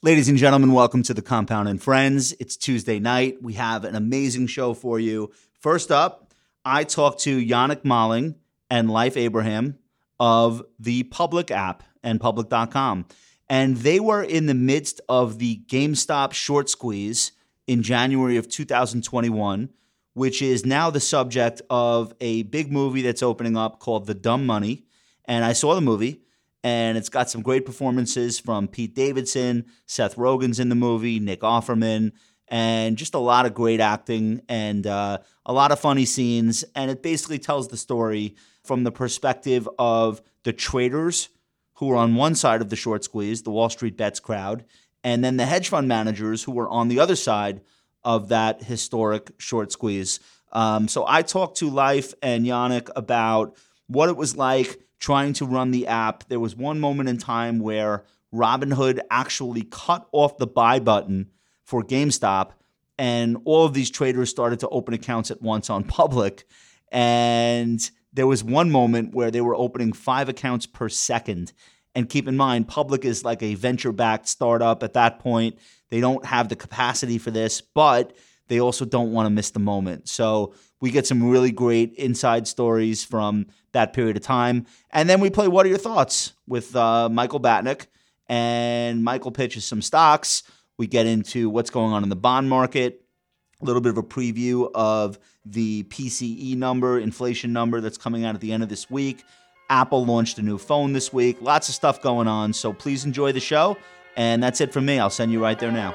Ladies and gentlemen, welcome to The Compound and Friends. It's Tuesday night. We have an amazing show for you. First up, I talked to Jannick Malling and Leif Abraham of the Public app and Public.com. And they were in the midst of the GameStop short squeeze in January of 2021, which is now the subject of a big movie that's opening up called The Dumb Money. And I saw the movie. And it's got some great performances from Pete Davidson, Seth Rogen's in the movie, Nick Offerman, and just a lot of great acting and a lot of funny scenes. And it basically tells the story from the perspective of the traders who are on one side of the short squeeze, the Wall Street Bets crowd, and then the hedge fund managers who were on the other side of that historic short squeeze. So I talked to Leif and Jannick about what it was like trying to run the app. There was one moment in time where Robinhood actually cut off the buy button for GameStop, and all of these traders started to open accounts at once on Public. And there was one moment where they were opening 5 accounts per second. And keep in mind, Public is like a venture-backed startup at that point. They don't have the capacity for this, but they also don't want to miss the moment. So we get some really great inside stories from that period of time. And then we play What Are Your Thoughts with Michael Batnick. And Michael pitches some stocks. We get into what's going on in the bond market, a little bit of a preview of the PCE number, inflation number that's coming out at the end of this week. Apple launched a new phone this week. Lots of stuff going on. So please enjoy the show. And that's it from me. I'll send you right there now.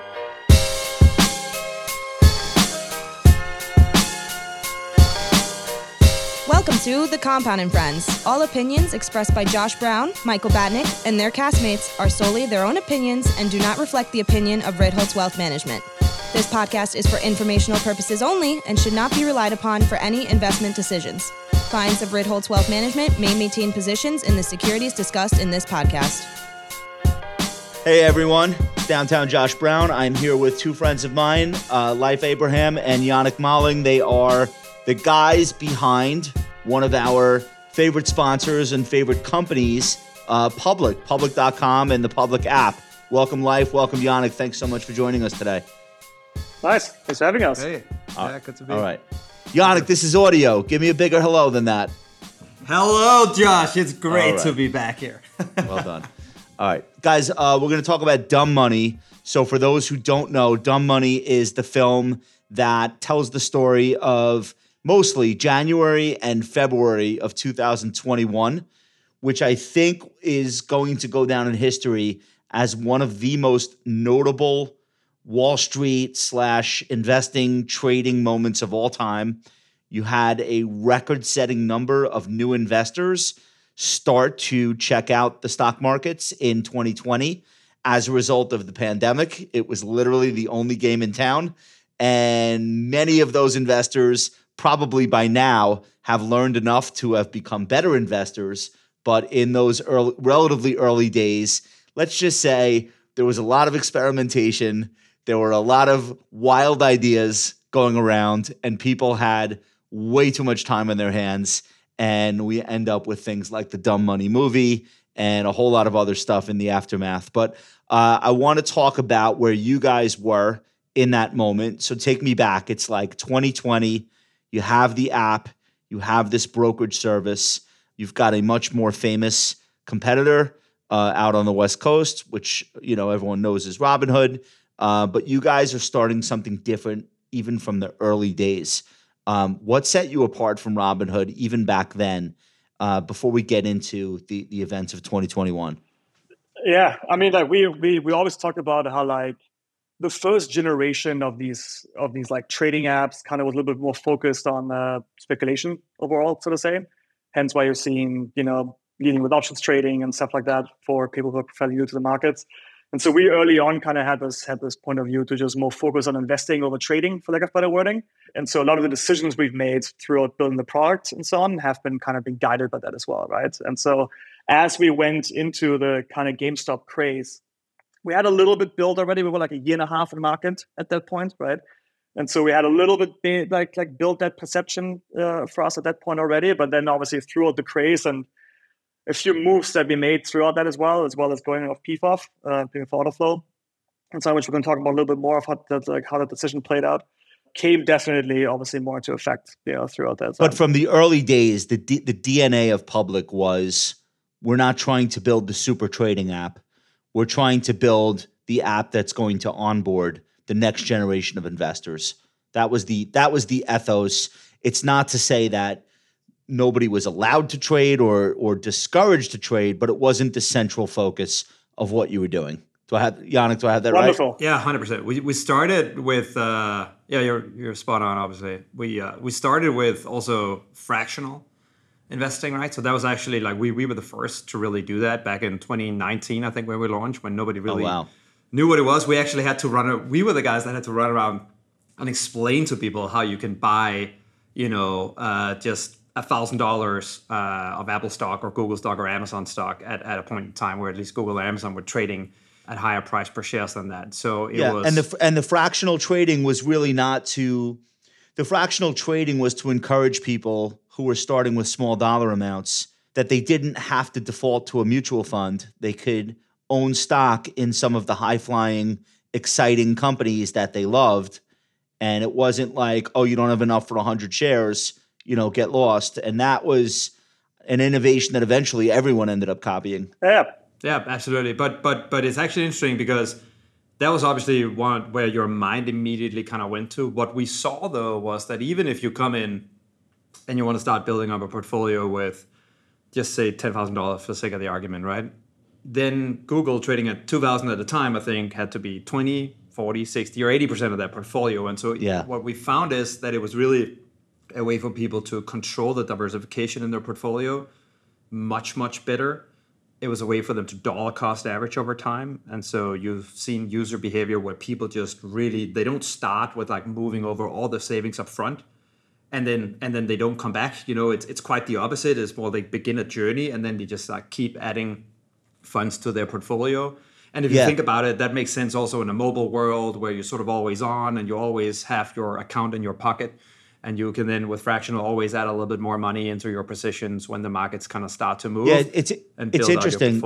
Welcome to The Compound and Friends. All opinions expressed by Josh Brown, Michael Batnick, and their castmates are solely their own opinions and do not reflect the opinion of Ritholtz Wealth Management. This podcast is for informational purposes only and should not be relied upon for any investment decisions. Clients of Ritholtz Wealth Management may maintain positions in the securities discussed in this podcast. Hey everyone, it's Downtown Josh Brown. I'm here with two friends of mine, Leif Abraham and Jannick Malling. They are the guys behind one of our favorite sponsors and favorite companies, Public, Public.com and the Public app. Welcome, Leif. Welcome, Jannick. Thanks so much for joining us today. Nice. Thanks for having us. Hey. Good to be here. All right. Jannick, this is audio. Give me a bigger hello than that. Hello, Josh. It's great to be back here. Well done. All right. Guys, we're going to talk about Dumb Money. So for those who don't know, Dumb Money is the film that tells the story of mostly January and February of 2021, which I think is going to go down in history as one of the most notable Wall Street / investing trading moments of all time. You had a record-setting number of new investors start to check out the stock markets in 2020 as a result of the pandemic. It was literally the only game in town, and many of those investors probably by now have learned enough to have become better investors. But in those relatively early days, let's just say there was a lot of experimentation. There were a lot of wild ideas going around, and people had way too much time on their hands. And we end up with things like the Dumb Money movie and a whole lot of other stuff in the aftermath. But I want to talk about where you guys were in that moment. So take me back. It's like 2020. You have the app, you have this brokerage service, you've got a much more famous competitor out on the West Coast, which everyone knows is Robinhood. But you guys are starting something different even from the early days. What set you apart from Robinhood even back then before we get into the events of 2021? Yeah, I mean, like we always talk about how like the first generation of these like trading apps kind of was a little bit more focused on speculation overall, so to say. Hence why you're seeing, leading with options trading and stuff like that for people who are fairly new to the markets. And so we early on kind of had this point of view to just more focus on investing over trading, for lack of better wording. And so a lot of the decisions we've made throughout building the product and so on have been kind of being guided by that as well, right? And so as we went into the kind of GameStop craze, we had a little bit built already. We were like a year and a half in market at that point, right? And so we had a little bit like built that perception for us at that point already. But then obviously throughout the craze and a few moves that we made throughout that as well as going off PFOF, PFOF autoflow, and so which we're going to talk about a little bit more of how that decision played out, came definitely obviously more into effect, you know, throughout that time. But from the early days, the DNA of Public was, we're not trying to build the super trading app. We're trying to build the app that's going to onboard the next generation of investors. That was the ethos. It's not to say that nobody was allowed to trade or discouraged to trade, but it wasn't the central focus of what you were doing. Do I have that Wonderful. Right? Yeah, 100%. We started with you're spot on. Obviously, we started with also fractional investing, right? So that was actually like we were the first to really do that back in 2019, I think, when we launched, when nobody really knew what it was. We actually had to we were the guys that had to run around and explain to people how you can buy, just $1,000 of Apple stock or Google stock or Amazon stock at a point in time where at least Google and Amazon were trading at higher price per shares than that. So it was, and the fractional trading was really to encourage people who were starting with small dollar amounts that they didn't have to default to a mutual fund. They could own stock in some of the high flying, exciting companies that they loved. And it wasn't like, oh, you don't have enough for 100 shares, get lost. And that was an innovation that eventually everyone ended up copying. Yeah, absolutely. But it's actually interesting because that was obviously one where your mind immediately kind of went to. What we saw, though, was that even if you come in and you want to start building up a portfolio with just, say, $10,000 for the sake of the argument, right? Then Google trading at 2,000 at a time, I think, had to be 20, 40, 60, or 80% of that portfolio. And so what we found is that it was really a way for people to control the diversification in their portfolio much, much better. It was a way for them to dollar cost average over time. And so you've seen user behavior where people just really, they don't start with like moving over all the savings up front. And then they don't come back. It's quite the opposite. It's more they begin a journey and then they just like keep adding funds to their portfolio. And if you think about it, that makes sense also in a mobile world where you're sort of always on and you always have your account in your pocket. And you can then, with fractional, always add a little bit more money into your positions when the markets kind of start to move. Yeah, it's interesting.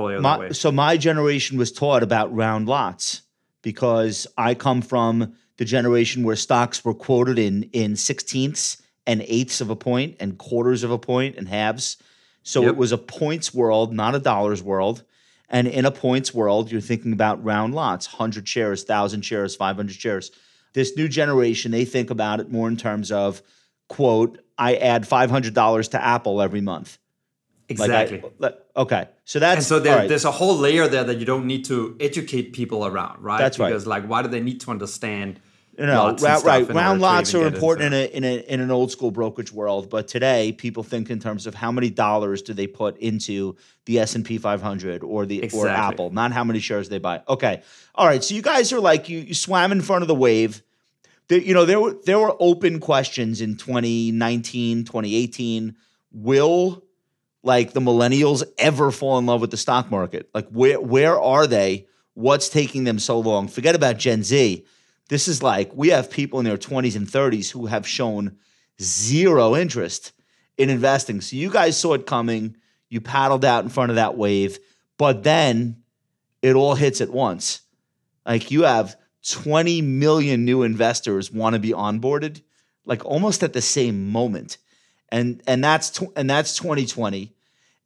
So my generation was taught about round lots because I come from the generation where stocks were quoted in 16ths. And eighths of a point and quarters of a point and halves. So it was a points world, not a dollars world. And in a points world, you're thinking about round lots, 100 shares, 1,000 shares, 500 shares. This new generation, they think about it more in terms of, quote, I add $500 to Apple every month. Exactly. Okay. So that's there's a whole layer there that you don't need to educate people around, right? That's right. Because why do they need to understand? No, right. Round lots are important in an old school brokerage world, but today people think in terms of how many dollars do they put into the S&P 500 or Apple, not how many shares they buy. Okay, all right. So you guys are like you swam in front of the wave. There were open questions in 2019, 2018. Will the millennials ever fall in love with the stock market? Where are they? What's taking them so long? Forget about Gen Z. This is we have people in their 20s and 30s who have shown zero interest in investing. So you guys saw it coming. You paddled out in front of that wave, but then it all hits at once. You have 20 million new investors want to be onboarded, almost at the same moment. And that's 2020.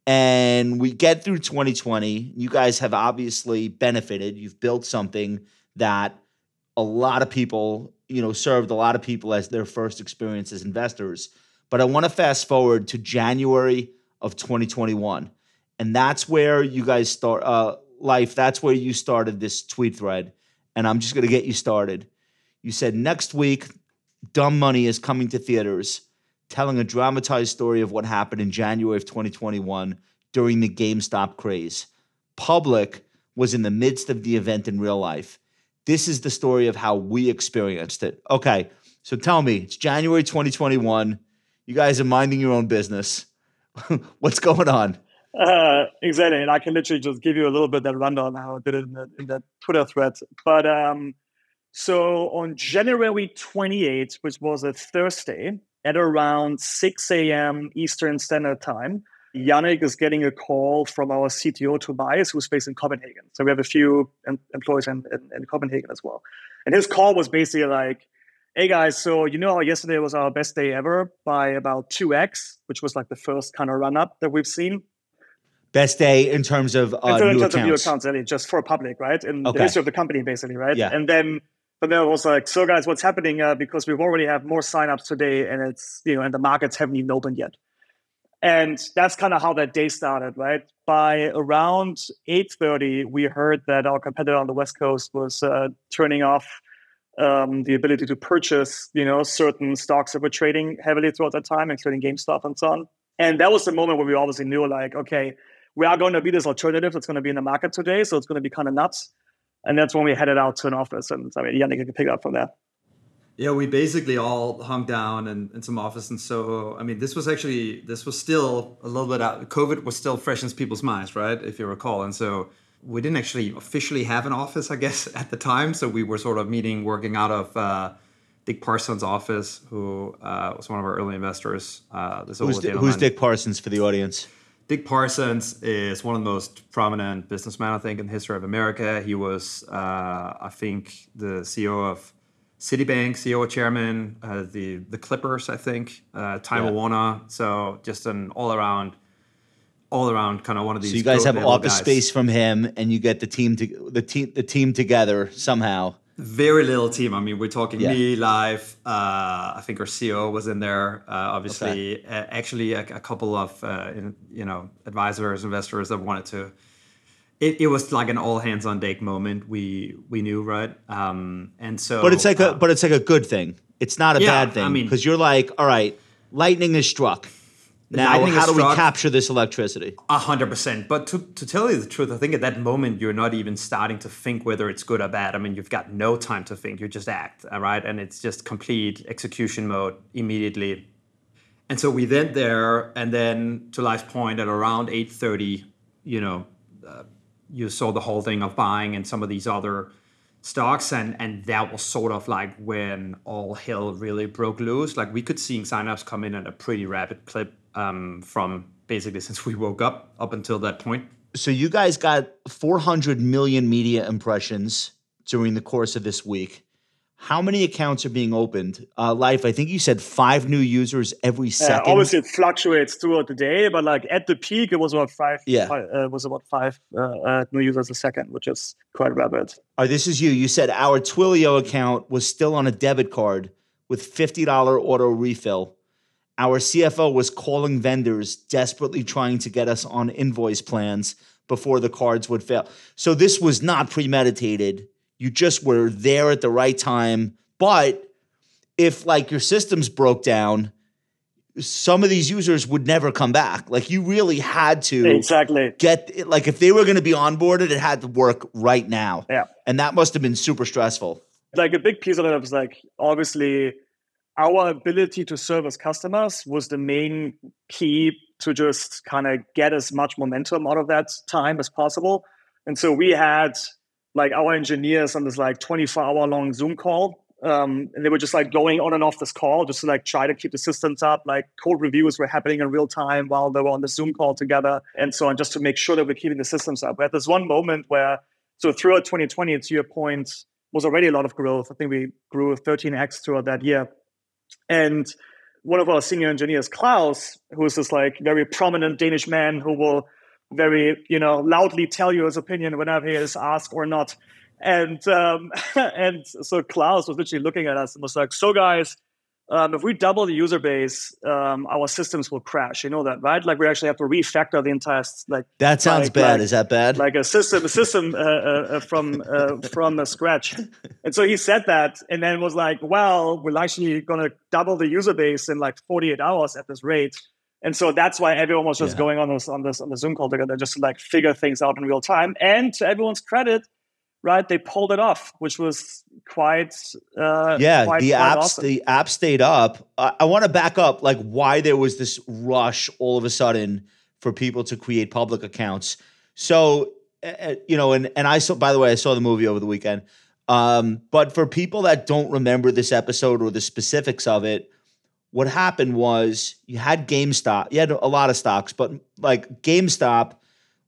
And we get through 2020. You guys have obviously benefited. You've built something that a lot of people, served a lot of people as their first experience as investors. But I want to fast forward to January of 2021. And that's where you guys start, Leif, that's where you started this tweet thread. And I'm just going to get you started. You said, next week, Dumb Money is coming to theaters, telling a dramatized story of what happened in January of 2021 during the GameStop craze. Public was in the midst of the event in real life. This is the story of how we experienced it. Okay, so tell me, it's January 2021. You guys are minding your own business. What's going on? Exactly, and I can literally just give you a little bit of that rundown how I did it in that Twitter thread. But so on January 28th, which was a Thursday, at around 6 a.m. Eastern Standard Time, Jannick is getting a call from our CTO, Tobias, who's based in Copenhagen. So we have a few employees in Copenhagen as well. And his call was basically like, hey guys, so you know how yesterday was our best day ever by about 2x, which was like the first kind of run up that we've seen. Best day in terms of new accounts, really, just for public, right? In the history of the company, basically, right? Yeah. And then it was like, so guys, what's happening? Because we've already have more signups today, and it's, you know, and the markets haven't even opened yet. And that's kind of how that day started, right? By around 8:30, we heard that our competitor on the West Coast was turning off the ability to purchase, you know, certain stocks that were trading heavily throughout that time, including GameStop and so on. And that was the moment where we obviously knew, like, okay, we are going to be this alternative that's going to be in the market today, so it's going to be kind of nuts. And that's when we headed out to an office, and I mean, Jannick can pick it up from there. Yeah, we basically all hung down in some office in Soho. I mean, this was still a little bit out. COVID was still fresh in people's minds, right? If you recall. And so we didn't actually officially have an office, I guess, at the time. So we were sort of working out of Dick Parsons' office, who was one of our early investors. Who's Dick Parsons for the audience? Dick Parsons is one of the most prominent businessmen, I think, in the history of America. He was, I think, the CEO of Citibank, CEO chairman, the Clippers, I think, Time Warner. So just an all around kind of one of these. So you guys have office space from him, and you get the team together somehow. Very little team. I mean, we're talking me, Leif. I think our CEO was in there. Obviously, actually, a couple of advisors, investors that wanted to. It was like an all hands on deck moment. We knew, right? And so, but it's like a good thing. It's not a bad thing, because you're like, all right, lightning is struck. Now, how do we capture this electricity? 100%. But to tell you the truth, I think at that moment you're not even starting to think whether it's good or bad. I mean, you've got no time to think. You just act, all right? And it's just complete execution mode immediately. And so we went there, and then to Leif's point, at around 8:30, you saw the whole thing of buying and some of these other stocks, and that was sort of like when all hell really broke loose. Like, we could see signups come in at a pretty rapid clip from basically since we woke up until that point. So you guys got 400 million media impressions during the course of this week. How many accounts are being opened? Leif, I think you said 5 new users every second. Obviously, it fluctuates throughout the day, but like at the peak, it was about 5. Yeah, was about five new users a second, which is quite rapid. Oh, this is you. You said our Twilio account was still on a debit card with $50 auto refill. Our CFO was calling vendors, desperately trying to get us on invoice plans before the cards would fail. So this was not premeditated. You just were there at the right time. But if like your systems broke down, some of these users would never come back. Like, you really had to get, like, if they were going to be onboarded, it had to work right now. Yeah. And that must have been super stressful. Like, a big piece of it was like, obviously, our ability to service customers was the main key to just kind of get as much momentum out of that time as possible. And so we had like our engineers on this like 24-hour long Zoom call. And they were just like going on and off this call just to like try to keep the systems up. Like, code reviews were happening in real time while they were on the Zoom call together and so on, just to make sure that we're keeping the systems up. We had this one moment where, so throughout 2020, to your point, was already a lot of growth. I think we grew 13x throughout that year. And one of our senior engineers, Klaus, who is this like very prominent Danish man who will very, loudly tell you his opinion whenever he is asked or not. And so Klaus was literally looking at us and was like, so guys, if we double the user base, our systems will crash. You know that, right? Like, we actually have to refactor the entire, like. That sounds bad. Like, is that bad? Like a system from scratch. And so he said that, and then was like, well, we're actually going to double the user base in like 48 hours at this rate. And so that's why everyone was just going on the Zoom call together, just to like figure things out in real time. And to everyone's credit, right, they pulled it off, which was quite quite awesome. The app stayed up. I want to back up, like, why there was this rush all of a sudden for people to create public accounts. So I saw, by the way, I saw the movie over the weekend. But for people that don't remember this episode or the specifics of it, what happened was you had GameStop. You had a lot of stocks, but like GameStop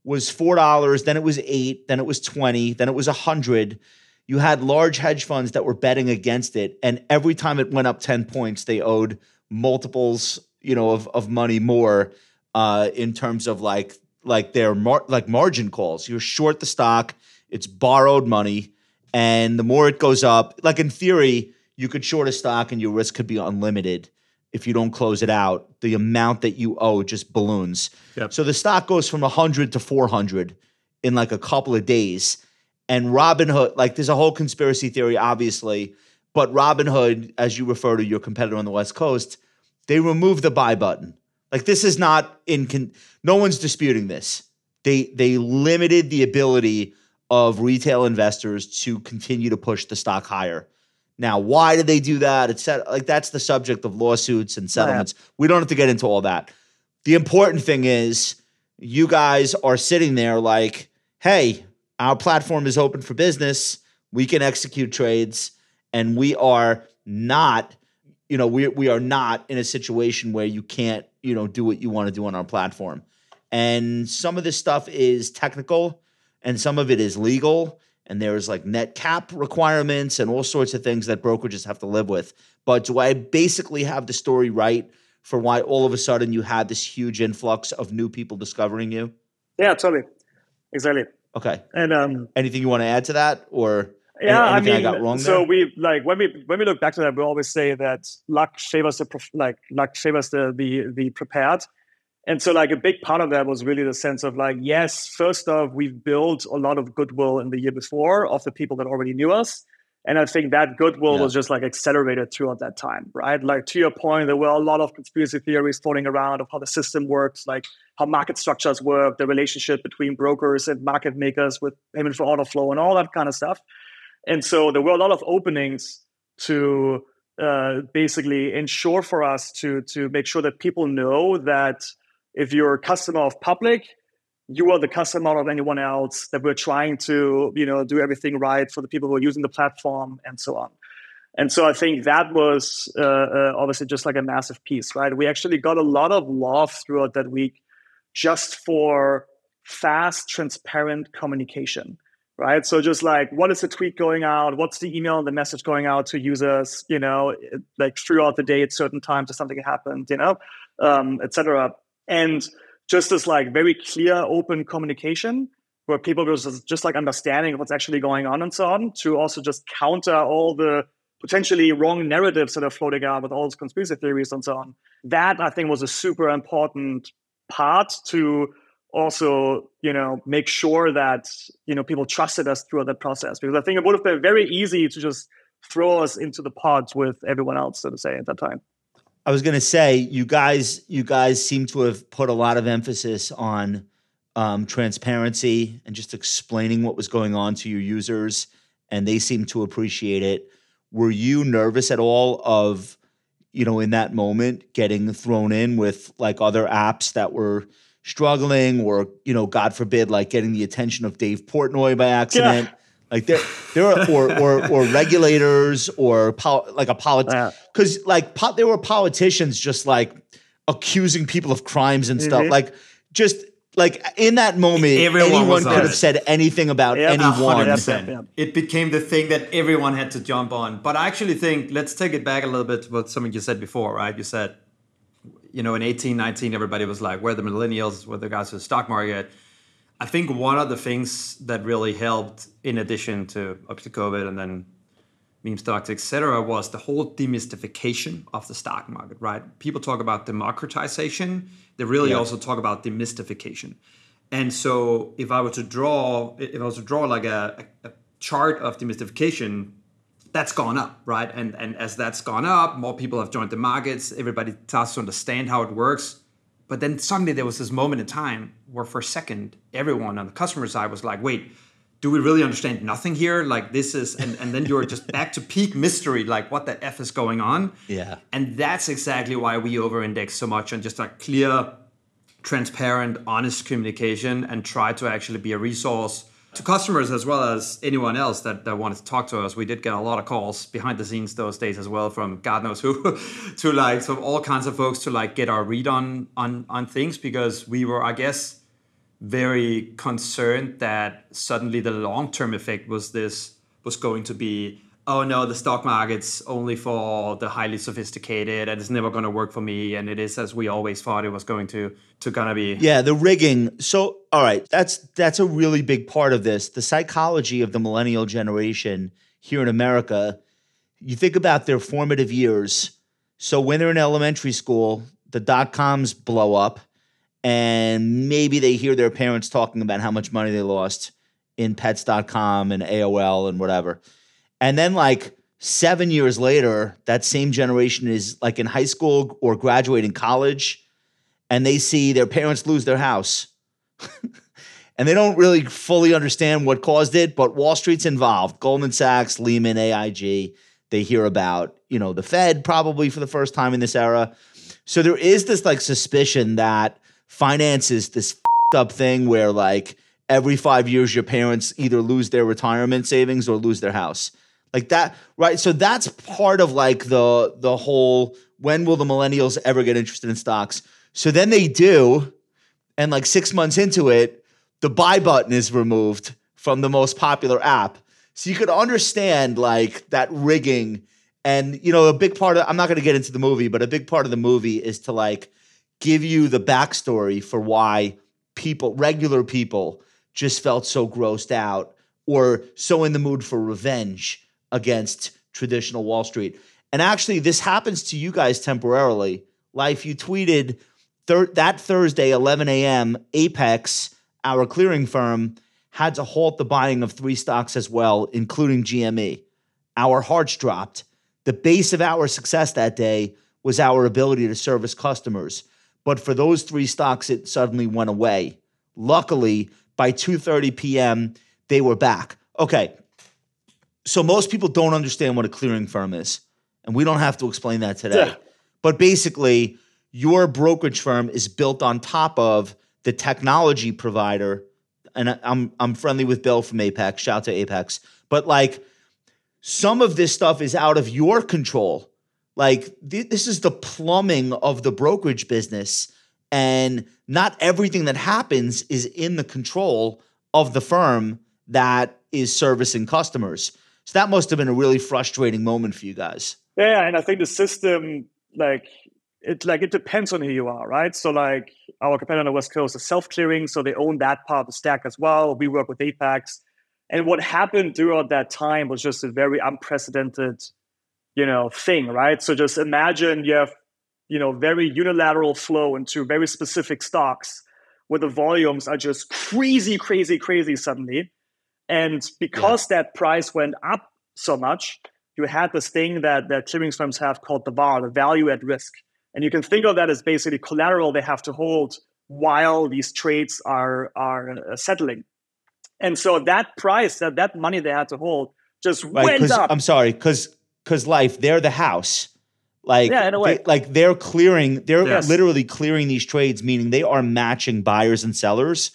was $4, then it was $8, then it was $20, then it was $100. You had large hedge funds that were betting against it, and every time it went up 10 points, they owed multiples, of money more in terms of like their margin calls. You're short the stock, it's borrowed money, and the more it goes up, like in theory, you could short a stock and your risk could be unlimited if you don't close it out. The amount that you owe just balloons. Yep. So the stock goes from 100 to 400 in like a couple of days. And Robinhood, like there's a whole conspiracy theory, obviously, but Robinhood, as you refer to your competitor on the West Coast, they removed the buy button. Like this is not no one's disputing this. They limited the ability of retail investors to continue to push the stock higher. Now, why did they do that? Like that's the subject of lawsuits and settlements. Right. We don't have to get into all that. The important thing is you guys are sitting there like, hey, our platform is open for business. We can execute trades, and we are not, we are not in a situation where you can't, do what you want to do on our platform. And some of this stuff is technical, and some of it is legal, and there's like net cap requirements and all sorts of things that brokerages have to live with. But do I basically have the story right for why all of a sudden you had this huge influx of new people discovering you? Yeah, totally. Exactly. Okay. And anything you want to add to that, or anything I got wrong there? So we when we look back to that, we always say that luck favors the prepared. And so a big part of that was really the sense of yes, first off, we've built a lot of goodwill in the year before of the people that already knew us. And I think that goodwill was just accelerated throughout that time, right? Like to your point, there were a lot of conspiracy theories floating around of how the system works, like how market structures work, the relationship between brokers and market makers with payment for order flow and all that kind of stuff. And so there were a lot of openings to basically ensure for us to make sure that people know that if you're a customer of Public, you are the customer of anyone else, that we're trying to, do everything right for the people who are using the platform and so on. And so I think that was obviously just a massive piece, right? We actually got a lot of love throughout that week just for fast, transparent communication, right? So just what is the tweet going out? What's the email and the message going out to users, throughout the day at certain times or something happened, et cetera. And just this very clear, open communication where people were just understanding what's actually going on and so on, to also just counter all the potentially wrong narratives that are floating out with all those conspiracy theories and so on. That, I think, was a super important part to also, make sure that, people trusted us throughout that process. Because I think it would have been very easy to just throw us into the pot with everyone else, so to say, at that time. I was going to say, you guys seem to have put a lot of emphasis on transparency and just explaining what was going on to your users, and they seem to appreciate it. Were you nervous at all of, in that moment, getting thrown in with other apps that were struggling, or, God forbid, getting the attention of Dave Portnoy by accident? Yeah. There are or regulators or a politician, because there were politicians just accusing people of crimes and stuff. In that moment, anyone could have said anything about anyone. 100%. Yeah. It became the thing that everyone had to jump on. But I actually think, let's take it back a little bit to what something you said before, right? You said, in 18, 19, everybody was like, we're the millennials, we're the guys in the stock market. I think one of the things that really helped, in addition to up to COVID and then meme stocks, et cetera, was the whole demystification of the stock market, right? People talk about democratization. They really also talk about demystification. And so if I was to draw a chart of demystification, that's gone up, right? And as that's gone up, more people have joined the markets. Everybody starts to understand how it works. But then suddenly there was this moment in time where for a second, everyone on the customer side was like, wait, do we really understand nothing here? And then you're just back to peak mystery, what the F is going on? Yeah. And that's exactly why we over-index so much on just clear, transparent, honest communication, and try to actually be a resource to customers as well as anyone else that wanted to talk to us. We did get a lot of calls behind the scenes those days as well, from God knows who, to like from all kinds of folks to like get our read on things, because we were, I guess, very concerned that suddenly the long-term effect was going to be, oh no, the stock market's only for the highly sophisticated and it's never going to work for me. And it is as we always thought it was going to kind of be. Yeah, the rigging. So, all right, that's a really big part of this. The psychology of the millennial generation here in America, you think about their formative years. So when they're in elementary school, the dot-coms blow up and maybe they hear their parents talking about how much money they lost in pets.com and AOL and whatever. And then like 7 years later, that same generation is like in high school or graduating college, and they see their parents lose their house. And they don't really fully understand what caused it, but Wall Street's involved. Goldman Sachs, Lehman, AIG, they hear about, you know, the Fed probably for the first time in this era. So there is this like suspicion that finance is this f***ed up thing where like every 5 years your parents either lose their retirement savings or lose their house. Like that, right? So that's part of like the whole, when will the millennials ever get interested in stocks? So then they do, and like 6 months into it, the buy button is removed from the most popular app. So you could understand like that rigging. And, you know, a big part of, I'm not going to get into the movie, but a big part of the movie is to like give you the backstory for why people, regular people, just felt so grossed out or so in the mood for revenge against traditional Wall Street. And actually, this happens to you guys temporarily. Leif, you tweeted that Thursday, 11 a.m., Apex, our clearing firm, had to halt the buying of 3 stocks as well, including GME. Our hearts dropped. The base of our success that day was our ability to service customers. But for those 3 stocks, it suddenly went away. Luckily, by 2:30 p.m., they were back. Okay. So most people don't understand what a clearing firm is, and we don't have to explain that today. Yeah. But basically, your brokerage firm is built on top of the technology provider, and I'm friendly with Bill from Apex. Shout out to Apex. But like some of this stuff is out of your control. Like this is the plumbing of the brokerage business, and not everything that happens is in the control of the firm that is servicing customers. So that must have been a really frustrating moment for you guys. Yeah, and I think the system, it depends on who you are, right? So like our competitor on the West Coast is self-clearing, so they own that part of the stack as well. We work with Apex. And what happened throughout that time was just a very unprecedented, you know, thing, right? So just imagine you have, you know, very unilateral flow into very specific stocks where the volumes are just crazy, crazy, crazy suddenly. And because that price went up so much, you had this thing that clearing firms have called the VAR, the value at risk. And you can think of that as basically collateral they have to hold while these trades are settling. And so that price, that money they had to hold just went up. I'm sorry, because Leif, they're the house. Like, yeah, in a way. They're literally clearing these trades, meaning they are matching buyers and sellers.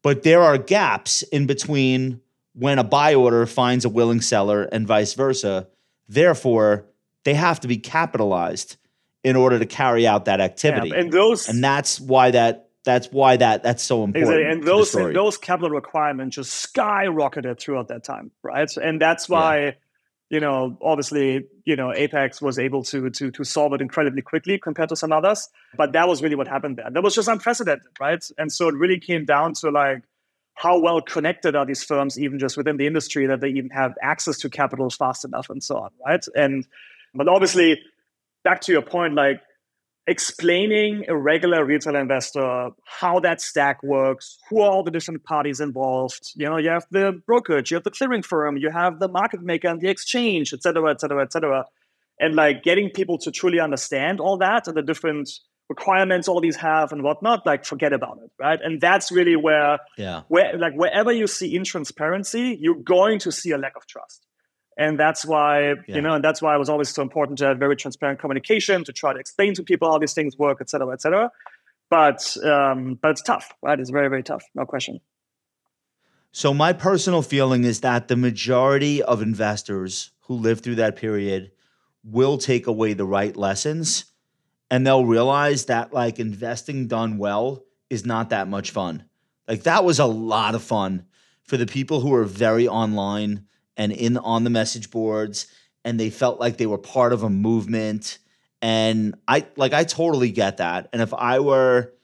But there are gaps in between when a buy order finds a willing seller and vice versa. Therefore, they have to be capitalized in order to carry out that activity. Yeah, and that's why that's so important. Exactly. And those capital requirements just skyrocketed throughout that time, right? And that's why, you know, obviously, you know, Apex was able to solve it incredibly quickly compared to some others. But that was really what happened there. That was just unprecedented, right? And so it really came down to like how well connected are these firms even just within the industry that they even have access to capital fast enough and so on, right? But obviously, back to your point, like explaining a regular retail investor how that stack works, who are all the different parties involved. You know, you have the brokerage, you have the clearing firm, you have the market maker and the exchange, et cetera, et cetera, et cetera. And like getting people to truly understand all that and the different requirements all these have and whatnot, like forget about it, right? And that's really where wherever you see intransparency, you're going to see a lack of trust. And that's why, you know, and that's why it was always so important to have very transparent communication, to try to explain to people how these things work, et cetera, et cetera. But it's tough, right? It's very, very tough. No question. So my personal feeling is that the majority of investors who live through that period will take away the right lessons, and they'll realize that like investing done well is not that much fun. Like that was a lot of fun for the people who were very online and on the message boards, and they felt like they were part of a movement. And I totally get that. And if I were,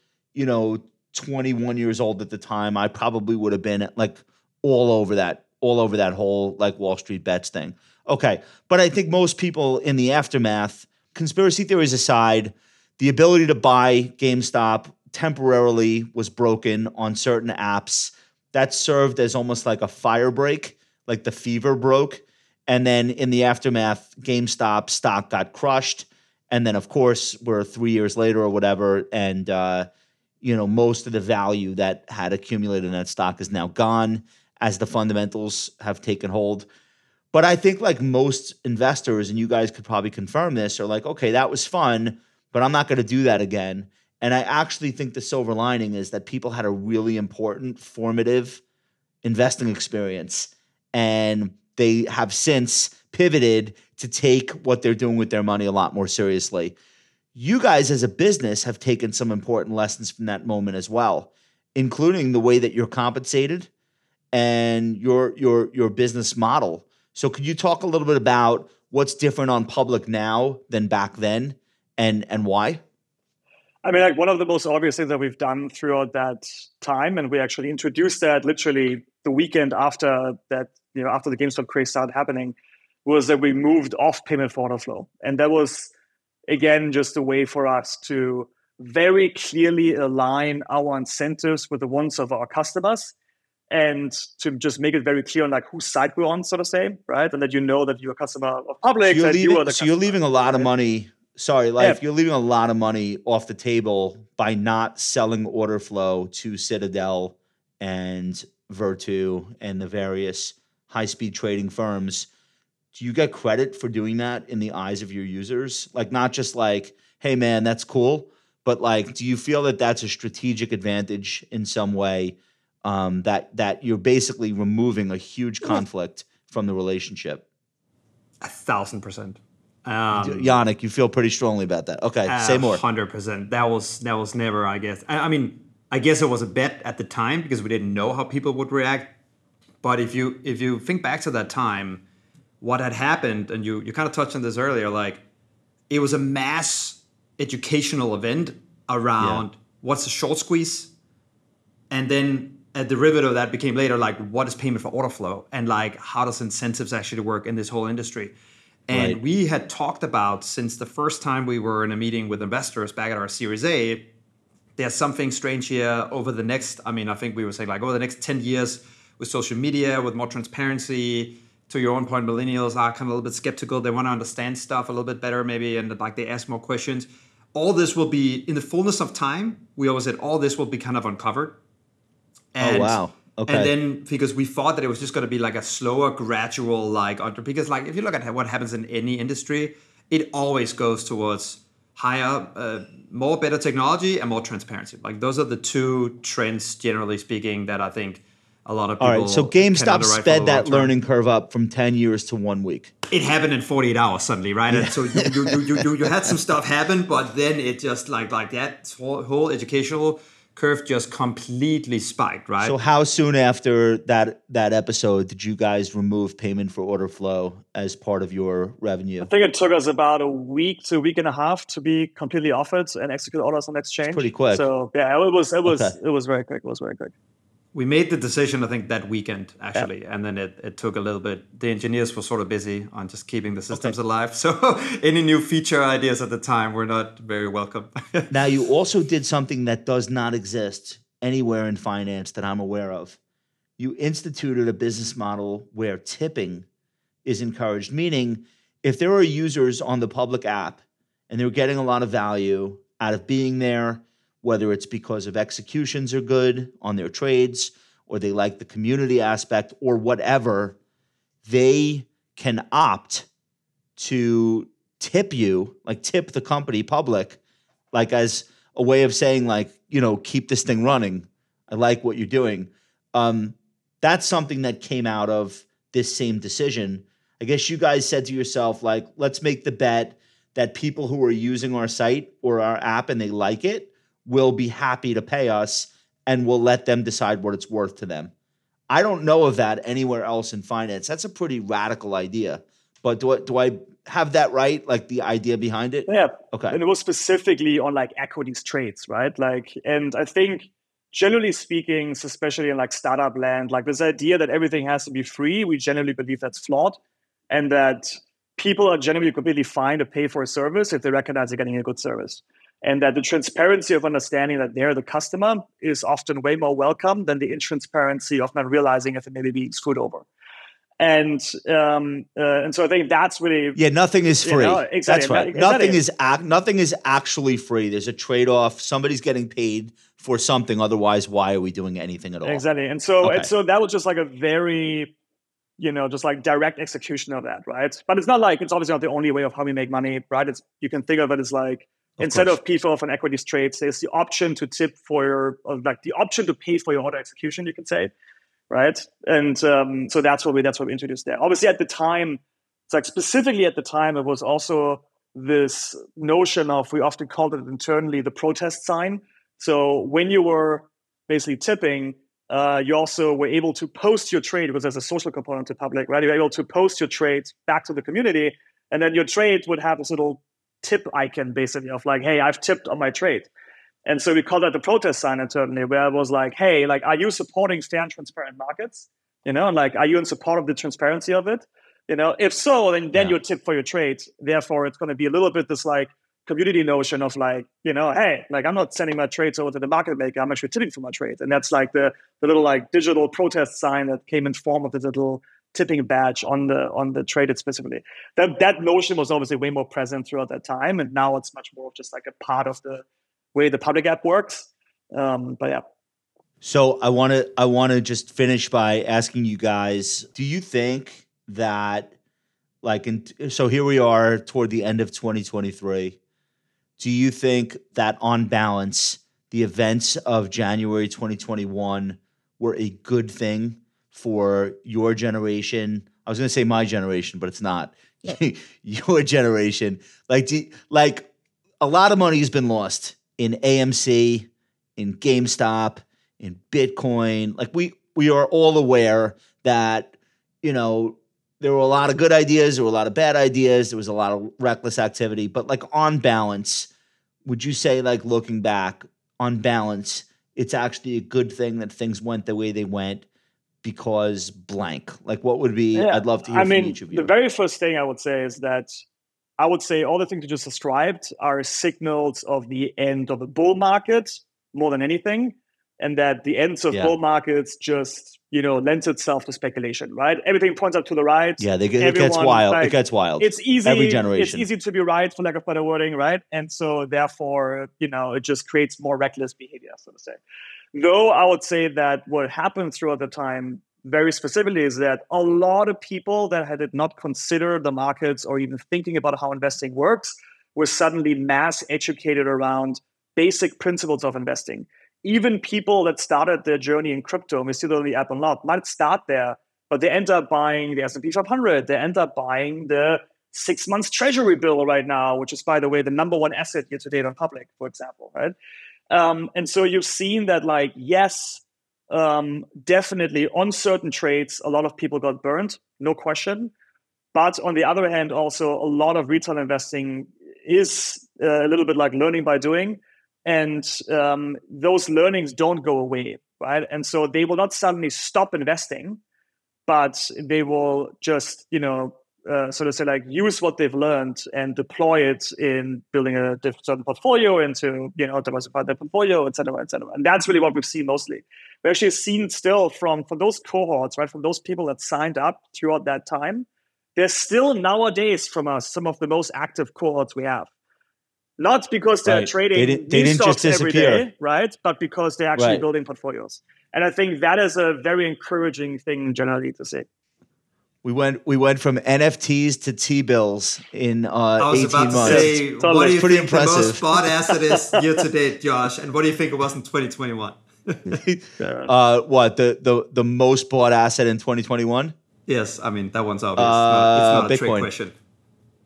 21 years old at the time, I probably would have been like all over that whole like Wall Street Bets thing. Okay. But I think most people in the aftermath, conspiracy theories aside, the ability to buy GameStop temporarily was broken on certain apps. That served as almost like a fire break, like the fever broke. And then in the aftermath, GameStop stock got crushed. And then, of course, we're 3 years later or whatever, and most of the value that had accumulated in that stock is now gone as the fundamentals have taken hold. But I think like most investors, and you guys could probably confirm this, are like, okay, that was fun, but I'm not going to do that again. And I actually think the silver lining is that people had a really important, formative investing experience. And they have since pivoted to take what they're doing with their money a lot more seriously. You guys as a business have taken some important lessons from that moment as well, including the way that you're compensated and your business model. So could you talk a little bit about what's different on Public now than back then and why? I mean, like one of the most obvious things that we've done throughout that time, and we actually introduced that literally the weekend after that, after the GameStop craze started happening, was that we moved off payment for order flow. And that was, again, just a way for us to very clearly align our incentives with the ones of our customers, and to just make it very clear on like whose side we're on, so to say, right? And that you know that you're a customer of Public. You're leaving a lot of money. Sorry, Leif, you're leaving a lot of money off the table by not selling order flow to Citadel and Virtu and the various high-speed trading firms. Do you get credit for doing that in the eyes of your users? Like not just like, hey, man, that's cool. But like, do you feel that that's a strategic advantage in some way? That you're basically removing a huge conflict from the relationship. 1,000%. Jannick, you feel pretty strongly about that. Okay, say more. 100%. That was never, I guess. I guess it was a bet at the time because we didn't know how people would react. But if you think back to that time, what had happened, and you kind of touched on this earlier, like it was a mass educational event around what's a short squeeze, and then a derivative of that became later like what is payment for order flow and like how does incentives actually work in this whole industry. And we had talked about since the first time we were in a meeting with investors back at our Series A, there's something strange here over the next, I think we were saying like over the next 10 years with social media, with more transparency, to your own point, millennials are kind of a little bit skeptical. They want to understand stuff a little bit better maybe, and like they ask more questions. All this will be, in the fullness of time, we always said all this will be kind of uncovered. And, okay. And then because we thought that it was just going to be like a slower, gradual, because like if you look at what happens in any industry, it always goes towards higher, more better technology and more transparency. Like those are the two trends, generally speaking, that I think a lot of people. All right, so GameStop sped that learning curve up from 10 years to 1 week. It happened in 48 hours suddenly, right? Yeah. And so you had some stuff happen, but then it just like that whole educational curve just completely spiked, right? So how soon after that episode did you guys remove payment for order flow as part of your revenue? I think it took us about a week to a week and a half to be completely off it and execute orders on exchange. It's pretty quick. So yeah, it was okay. It was very quick. We made the decision, I think, that weekend, actually. Yeah. And then it took a little bit. The engineers were sort of busy on just keeping the systems alive. So any new feature ideas at the time were not very welcome. Now, you also did something that does not exist anywhere in finance that I'm aware of. You instituted a business model where tipping is encouraged, meaning if there are users on the Public app and they're getting a lot of value out of being there, whether it's because of executions are good on their trades or they like the community aspect or whatever, they can opt to tip you, like tip the company Public, like as a way of saying like, keep this thing running. I like what you're doing. That's something that came out of this same decision. I guess you guys said to yourself, like, let's make the bet that people who are using our site or our app and they like it will be happy to pay us, and we'll let them decide what it's worth to them. I don't know of that anywhere else in finance. That's a pretty radical idea. But do I have that right? Like the idea behind it? Yeah. Okay. And it was specifically on like equities trades, right? Like, and I think generally speaking, especially in like startup land, like this idea that everything has to be free, we generally believe that's flawed, and that people are generally completely fine to pay for a service if they recognize they're getting a good service. And that the transparency of understanding that they're the customer is often way more welcome than the intransparency of not realizing if it may be being screwed over. And so I think that's really... Yeah, nothing is free. You know, exactly. That's right. Nothing is actually free. There's a trade-off. Somebody's getting paid for something. Otherwise, why are we doing anything at all? Exactly. And so, okay. And so that was just like a very... you know, just like direct execution of that, right? But it's not like, it's obviously not the only way of how we make money, right? It's, you can think of it as like, instead of PFOF and equities trades, there's the option to tip for your, like the option to pay for your order execution, you can say, right? And so that's what we introduced there. Obviously at the time, it's like specifically at the time, it was also this notion of, we often called it internally the protest sign. So when you were basically tipping, you also were able to post your trade, because there's a social component to public, right? You were able to post your trades back to the community, and then your trade would have this little tip icon basically of like, hey, I've tipped on my trade. And so we call that the protest sign internally, where it was like, hey, like, are you supporting fair and transparent markets? You know, and like, are you in support of the transparency of it? You know, if so, then you tip for your trade. Therefore, it's going to be a little bit this like community notion of like, you know, hey, like I'm not sending my trades over to the market maker, I'm actually tipping for my trade. And that's like the little like digital protest sign that came in form of the little tipping badge on the trade specifically. That notion was obviously way more present throughout that time. And now it's much more just like a part of the way the public app works. But yeah. So I wanna just finish by asking you guys, do you think that like, so here we are toward the end of 2023, do you think that on balance, the events of January 2021 were a good thing for your generation? I was going to say my generation, but it's not. Yeah. Your generation. Like, like a lot of money has been lost in AMC, in GameStop, in Bitcoin. Like we are all aware that, you know, there were a lot of good ideas. There were a lot of bad ideas. There was a lot of reckless activity. But like on balance, would you say like looking back on balance, it's actually a good thing that things went the way they went because blank? Like what would be, I'd love to hear from each of you. The very first thing I would say is that I would say all the things you just described are signals of the end of a bull market more than anything. And that the ends of bull markets just, you know, lends itself to speculation, right? Everything points up to the right. Yeah, it gets wild. Like, it gets wild. It's easy. Every generation. It's easy to be right, for lack of better wording, right? And so, therefore, you know, it just creates more reckless behavior, so to say. Though I would say that what happened throughout the time, very specifically, is that a lot of people that had not considered the markets or even thinking about how investing works were suddenly mass educated around basic principles of investing. Even people that started their journey in crypto, and we see that on the app a lot, might start there, but they end up buying the S&P 500. They end up buying the 6 months treasury bill right now, which is, by the way, the number one asset year to date on public, for example, right? And so you've seen that, like, yes, definitely on certain trades, a lot of people got burned, no question. But on the other hand, also a lot of retail investing is a little bit like learning by doing. And those learnings don't go away, right? And so they will not suddenly stop investing, but they will just, you know, sort of say like use what they've learned and deploy it in building a certain portfolio into, you know, diversify their portfolio, et cetera, et cetera. And that's really what we've seen mostly. We've actually seen still from those cohorts, right, from those people that signed up throughout that time, they're still nowadays from us some of the most active cohorts we have. Not because they're trading new stocks every day, right? But because they're actually building portfolios. And I think that is a very encouraging thing generally to see. We went from NFTs to T-bills in 18 months. I was about to say, what do you think the most bought asset is year to date, Josh? And what do you think it was in 2021? What, the most bought asset in 2021? Yes, I mean, that one's obvious. It's not a trick question.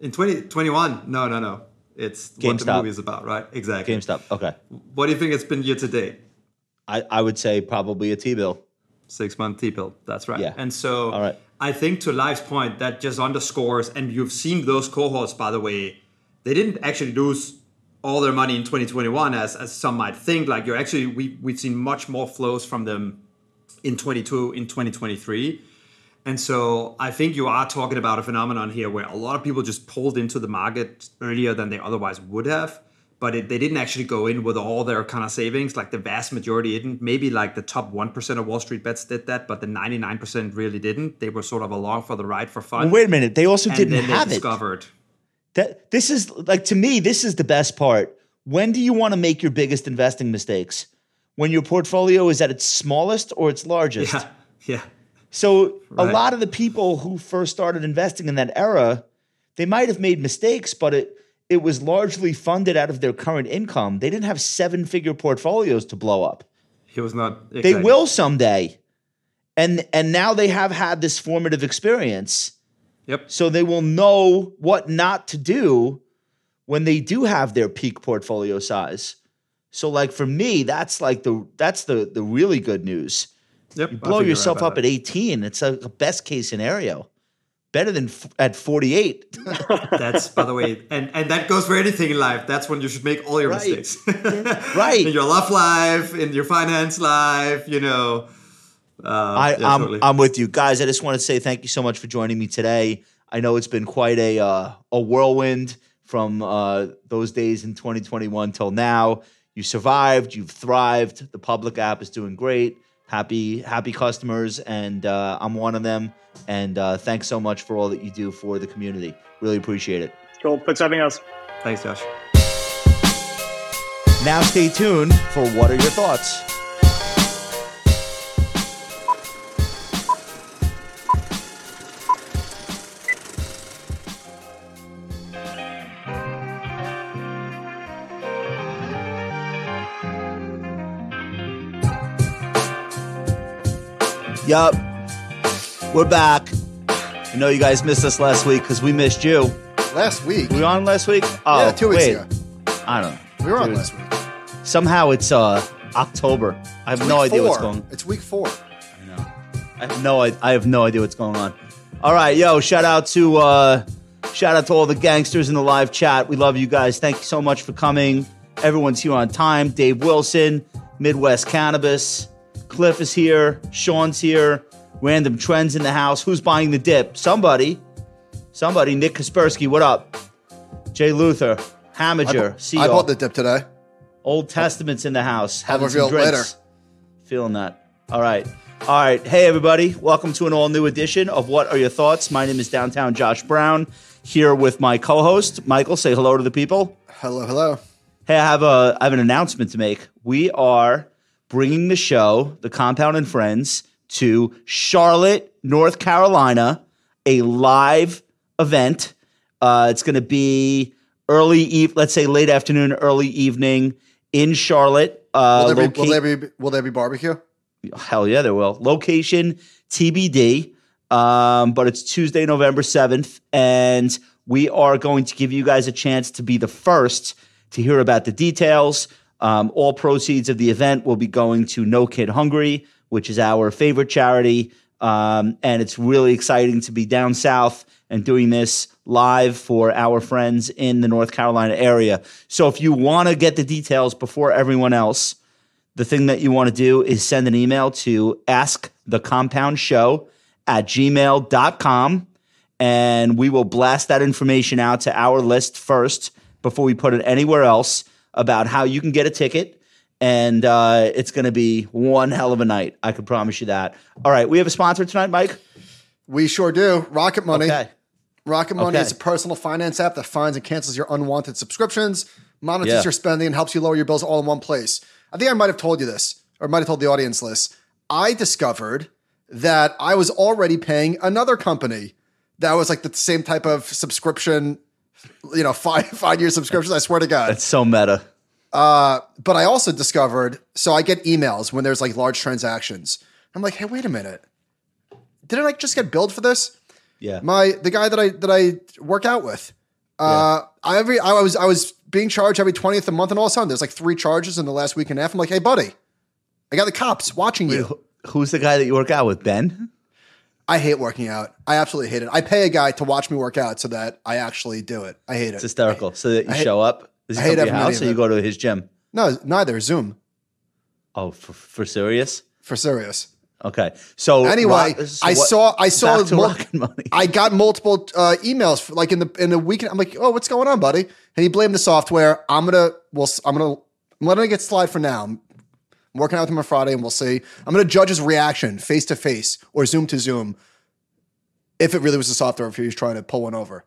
In 2021? No. It's GameStop. What the movie is about, right? Exactly. GameStop, okay. What do you think it's been year to date? I would say probably a T-bill. 6-month T-bill, that's right. Yeah. And so all right. I think to Leif's point, that just underscores, and you've seen those cohorts, by the way, they didn't actually lose all their money in 2021 as some might think. Like you're actually, we've seen much more flows from them in 22, in 2023. And so I think you are talking about a phenomenon here where a lot of people just pulled into the market earlier than they otherwise would have, but they didn't actually go in with all their kind of savings. Like the vast majority didn't. Maybe like the top 1% of Wall Street Bets did that, but the 99% really didn't. They were sort of along for the ride for fun. Well, wait a minute. They also didn't have it. Discovered. That this is like, to me, this is the best part. When do you want to make your biggest investing mistakes? When your portfolio is at its smallest or its largest? Yeah. So right. A lot of the people who first started investing in that era, they might have made mistakes, but it was largely funded out of their current income. They didn't have 7-figure portfolios to blow up. It was not exciting. They will someday. And now they have had this formative experience. Yep. So they will know what not to do when they do have their peak portfolio size. So like for me, that's like the really good news. Yep, you blow yourself up at 18. It's a best case scenario, better than at 48. That's, by the way, and that goes for anything in life. That's when you should make all your mistakes, right? In your love life, in your finance life, you know. I'm with you guys. I just want to say thank you so much for joining me today. I know it's been quite a whirlwind from those days in 2021 till now. You survived. You've thrived. The Public app is doing great. Happy customers, and I'm one of them. And thanks so much for all that you do for the community. Really appreciate it. Cool. Thanks for having us. Thanks, Josh. Now stay tuned for What Are Your Thoughts? Yup, we're back. I know you guys missed us last week because we missed you. Last week? We were on last week? Oh, yeah, 2 weeks ago. I don't know. We were on last week. Somehow it's October. I have no idea what's going on. It's week 4. I know. I have no idea what's going on. All right, yo, shout out to all the gangsters in the live chat. We love you guys. Thank you so much for coming. Everyone's here on time. Dave Wilson, Midwest Cannabis. Cliff is here. Sean's here. Random Trends in the house. Who's buying the dip? Somebody. Nick Kaspersky, what up? Jay Luther. Hamager. See you. I bought the dip today. Old Testament's in the house. Have a real later. Feeling that. All right. Hey, everybody. Welcome to an all-new edition of What Are Your Thoughts? My name is Downtown Josh Brown, here with my co-host, Michael. Say hello to the people. Hello. Hey, I have an announcement to make. We are bringing the show, The Compound and Friends, to Charlotte, North Carolina, a live event. It's going to be late afternoon, early evening in Charlotte. Will there be barbecue? Hell yeah, there will. Location TBD, but it's Tuesday, November 7th, and we are going to give you guys a chance to be the first to hear about the details. All proceeds of the event will be going to No Kid Hungry, which is our favorite charity. And it's really exciting to be down south and doing this live for our friends in the North Carolina area. So if you want to get the details before everyone else, the thing that you want to do is send an email to askthecompoundshow@gmail.com. And we will blast that information out to our list first before we put it anywhere else, about how you can get a ticket, and it's going to be one hell of a night. I can promise you that. All right, we have a sponsor tonight, Mike? We sure do. Rocket Money. Okay. Rocket Money is a personal finance app that finds and cancels your unwanted subscriptions, monitors your spending, and helps you lower your bills all in one place. I think I might have told you this, or might have told the audience this. I discovered that I was already paying another company that was like the same type of subscription, 5-year subscriptions. I swear to God. That's so meta. But I also discovered, so I get emails when there's like large transactions. I'm like, hey, wait a minute. Didn't I just get billed for this? Yeah. The guy that I work out with. I was being charged every 20th of the month, and all of a sudden there's like 3 charges in the last week and a half. I'm like, hey, buddy, I got the cops watching you. Who's the guy that you work out with, Ben? I hate working out. I absolutely hate it. I pay a guy to watch me work out so that I actually do it. I hate it. It's hysterical. So that you show up? Does he come to your house or you go to his gym? No, neither. Zoom. Oh, for serious? For serious. Okay. So anyway, I saw Rocket Money. I got multiple emails for, like in the weekend. I'm like, oh, what's going on, buddy? And he blamed the software. I'm letting it get slide for now. I'm working out with him on Friday, and we'll see. I'm gonna judge his reaction face to face or Zoom to Zoom. If it really was the software, if he was trying to pull one over.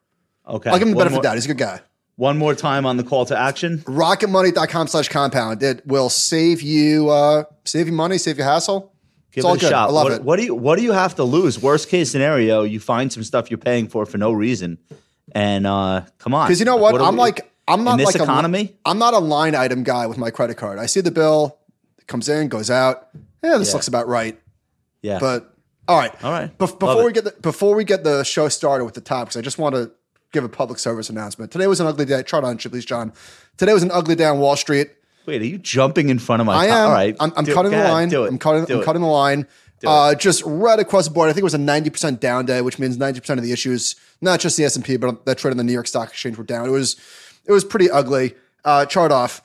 Okay. I'll give him the benefit of the doubt. He's a good guy. One more time on the call to action. Rocketmoney.com/compound. It will save you money, save you hassle. Give it a shot. I love it. What do you have to lose? Worst case scenario, you find some stuff you're paying for no reason, and come on. Because you know what? I'm not like economy. I'm not a line item guy with my credit card. I see the bill, it comes in, goes out. Yeah, this looks about right. Yeah. But all right. Before we get the show started with the topics, I just want to give a public service announcement. Today was an ugly day. Try to unchip these, John. Today was an ugly day on Wall Street. Wait, are you jumping in front of my? I am. All right, I'm cutting the line. Just right across the board. I think it was a 90% down day, which means 90% of the issues, not just the S&P, but that trade on the New York Stock Exchange, were down. It was pretty ugly. Chart off.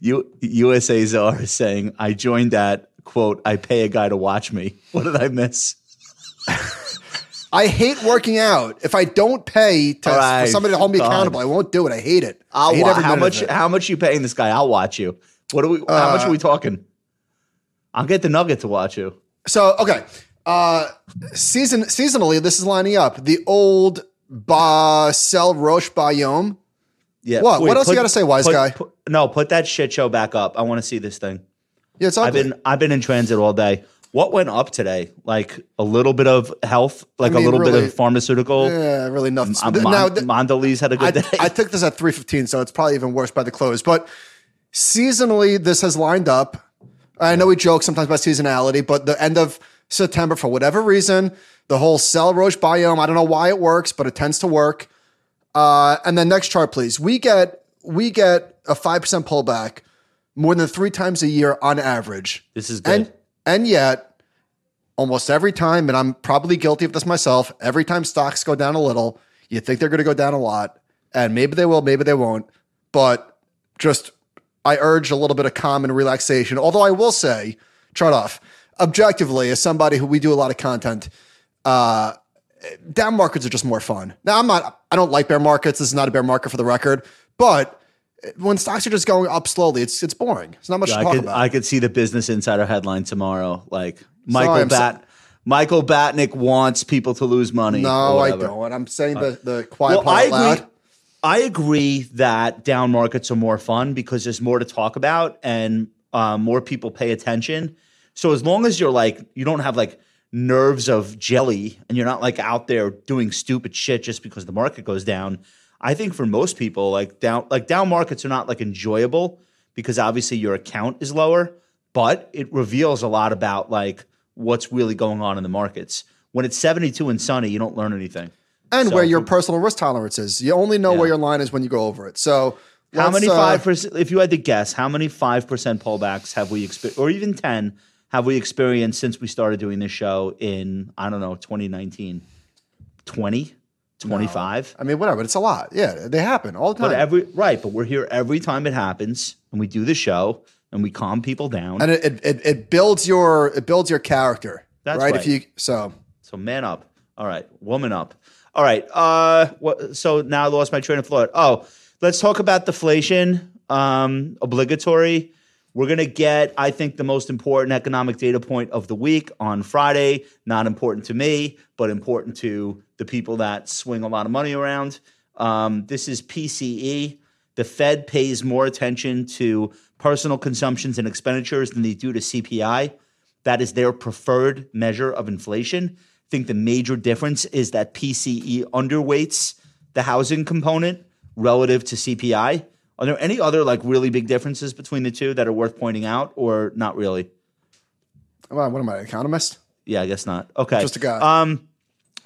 USA czar is saying, I joined that quote. I pay a guy to watch me. What did I miss? I hate working out. If I don't pay for somebody to hold me accountable, I won't do it. I hate it. How much are you paying this guy? I'll watch you. How much are we talking? I'll get the nugget to watch you. So, okay. Seasonally, this is lining up. The old sell Roche Bayom. Yeah. What? Wait, what else you got to say, wise guy? Put that shit show back up. I want to see this thing. Yeah, it's ugly. I've been in transit all day. What went up today? Like a little bit of health, a little bit of pharmaceutical. Yeah, really nothing. Mondelez had a good day. I took this at 3:15, so it's probably even worse by the close. But seasonally, this has lined up. I know we joke sometimes about seasonality, but the end of September, for whatever reason, the whole sell Roche biome, I don't know why it works, but it tends to work. And then next chart, please. We get a 5% pullback more than 3 times a year on average. This is good. And yet, almost every time, and I'm probably guilty of this myself, every time stocks go down a little, you think they're going to go down a lot, and maybe they will, maybe they won't, but just I urge a little bit of calm and relaxation. Although I will say, chart off, objectively, as somebody who we do a lot of content, down markets are just more fun. Now, I don't like bear markets. This is not a bear market for the record, but when stocks are just going up slowly, it's boring. It's not much to talk about. I could see the Business Insider headline tomorrow, like Michael Batnick wants people to lose money. No, I don't. I'm saying the quiet part out loud. I agree that down markets are more fun because there's more to talk about and more people pay attention. So as long as you're like, you don't have like nerves of jelly and you're not like out there doing stupid shit just because the market goes down. I think for most people, down markets are not like enjoyable because obviously your account is lower, but it reveals a lot about like what's really going on in the markets. When it's 72 and sunny, you don't learn anything. And where your personal risk tolerance is. You only know where your line is when you go over it. So how many 5%, if you had to guess, how many 5% pullbacks have we experienced, or even 10, have we experienced since we started doing this show in, I don't know, 2019? 20? 25? No. I mean, whatever. It's a lot. Yeah, they happen all the time. But we're here every time it happens, and we do the show, and we calm people down, and it builds your character. That's right. So man up. All right, woman up. All right. So now I lost my train of thought. Oh, let's talk about deflation. Obligatory. We're going to get, I think, the most important economic data point of the week on Friday. Not important to me, but important to the people that swing a lot of money around. This is PCE. The Fed pays more attention to personal consumptions and expenditures than they do to CPI. That is their preferred measure of inflation. I think the major difference is that PCE underweights the housing component relative to CPI. Are there any other like really big differences between the two that are worth pointing out, or not really? Well, what am I, an economist? Yeah, I guess not. Okay. Just a guy.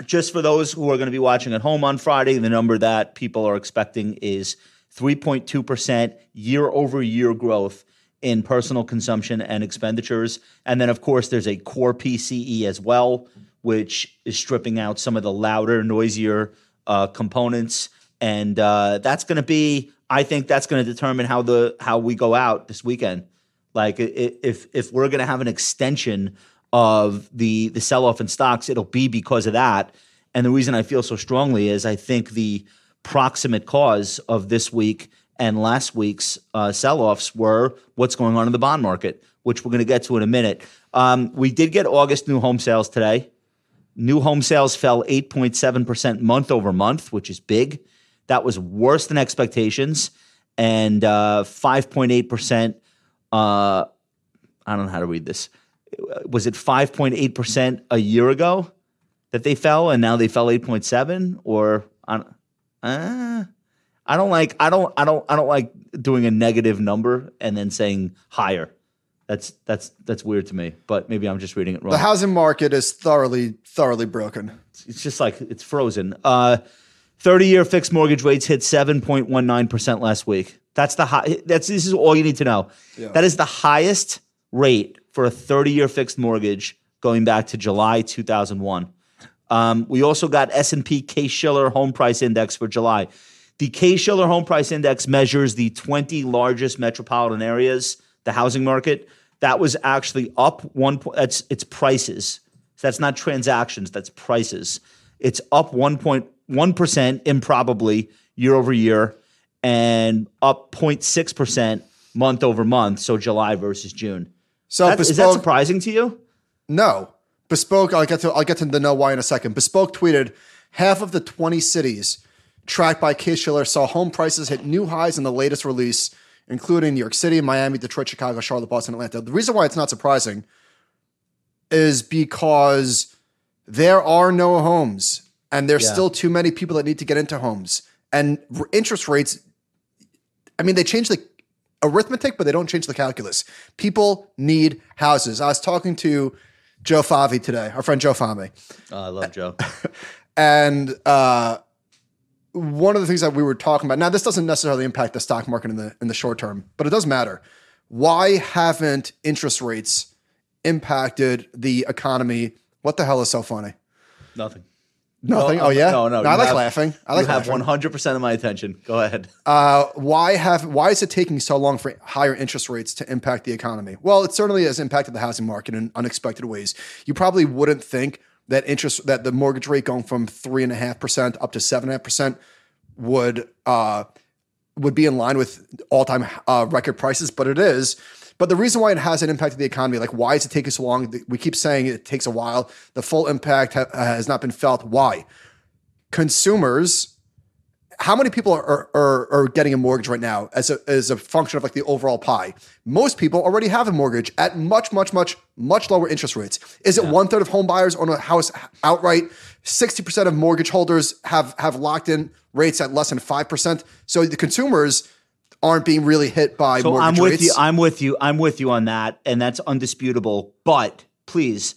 Just for those who are going to be watching at home on Friday, the number that people are expecting is 3.2% year-over-year growth in personal consumption and expenditures. And then, of course, there's a core PCE as well, which is stripping out some of the louder, noisier components. And that's going to be – I think that's going to determine how the we go out this weekend. Like if we're going to have an extension of the sell-off in stocks, it'll be because of that. And the reason I feel so strongly is I think the proximate cause of this week and last week's sell-offs were what's going on in the bond market, which we're going to get to in a minute. We did get August new home sales today. New home sales fell 8.7% month over month, which is big. That was worse than expectations, and 5.8%. I don't know how to read this. Was it 5.8% a year ago that they fell, and now they fell 8.7%? Or I don't like doing a negative number and then saying higher. That's weird to me. But maybe I'm just reading it wrong. The housing market is thoroughly broken. It's just like it's frozen. 30-year fixed mortgage rates hit 7.19% last week. That's the high. This is all you need to know. Yeah. That is the highest rate for a 30-year fixed mortgage going back to July 2001. We also got S&P Case-Shiller Home Price Index for July. The Case-Shiller Home Price Index measures the 20 largest metropolitan areas, the housing market. That was actually up one point. It's prices. So that's not transactions. That's prices. It's up 1.1% improbably year over year, and up 0.6% month over month, so July versus June. So Bespoke, is that surprising to you? No. Bespoke, I'll get to the know why in a second. Bespoke tweeted, half of the 20 cities tracked by Case-Shiller saw home prices hit new highs in the latest release, including New York City, Miami, Detroit, Chicago, Charlotte, Boston, Atlanta. The reason why it's not surprising is because there are no homes, and there's still too many people that need to get into homes. And interest rates, I mean, they change the arithmetic, but they don't change the calculus. People need houses. I was talking to Joe Favi today, our friend Joe Favi. I love Joe. And one of the things that we were talking about, now this doesn't necessarily impact the stock market in the short term, but it does matter. Why haven't interest rates impacted the economy? What the hell is so funny? Nothing. No, oh yeah. No. I like laughing. You have 100% of my attention. Go ahead. Why is it taking so long for higher interest rates to impact the economy? Well, it certainly has impacted the housing market in unexpected ways. You probably wouldn't think that that the mortgage rate going from 3.5% up to 7.5% would be in line with all-time record prices, but it is. But the reason why it hasn't impacted the economy, like why is it taking so long? We keep saying it takes a while. The full impact has not been felt. Why? Consumers, how many people are getting a mortgage right now as a function of like the overall pie? Most people already have a mortgage at much lower interest rates. Is it 1/3 of home buyers own a house outright? 60% of mortgage holders have locked in rates at less than 5%. So the consumers aren't being really hit by mortgage rates. I'm with you on that, and that's undisputable. But please,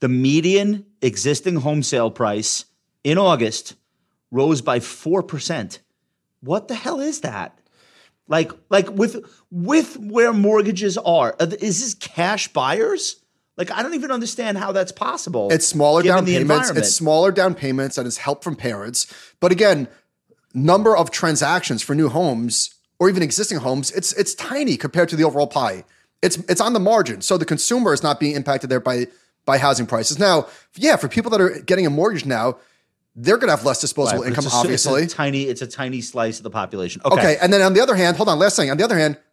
the median existing home sale price in August rose by 4%. What the hell is that? Like with where mortgages are, is this cash buyers? Like, I don't even understand how that's possible. It's smaller down payments. It's smaller down payments, and it's help from parents. But again, number of transactions for new homes, or even existing homes, it's tiny compared to the overall pie. It's on the margin. So the consumer is not being impacted there by housing prices. Now, for people that are getting a mortgage now, they're going to have less disposable income, obviously. It's a tiny slice of the population. Okay, and then on the other hand,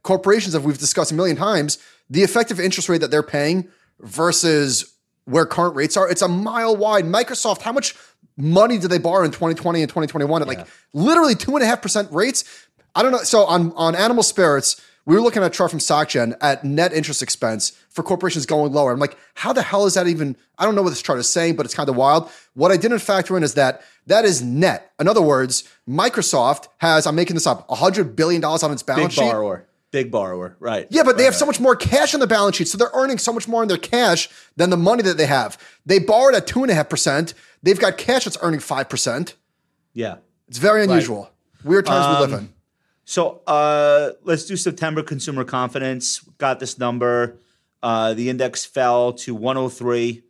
corporations, as we've discussed a million times, the effective interest rate that they're paying versus where current rates are, it's a mile wide. Microsoft, how much money did they borrow in 2020 and 2021 at literally 2.5% rates? I don't know. So on Animal Spirits, We were looking at a chart from SocGen at net interest expense for corporations going lower. I'm like, how the hell is that even? I don't know what this chart is saying, but it's kind of wild. What I didn't factor in is that is net. In other words, Microsoft has, I'm making this up, $100 billion on its balance sheet. Big borrower, right. Yeah, but they have so much more cash on the balance sheet. So they're earning so much more in their cash than the money that they have. They borrowed at 2.5%. They've got cash that's earning 5%. Yeah. It's very unusual. Right. Weird times we live in. So let's do September consumer confidence. Got this number. The index fell to 103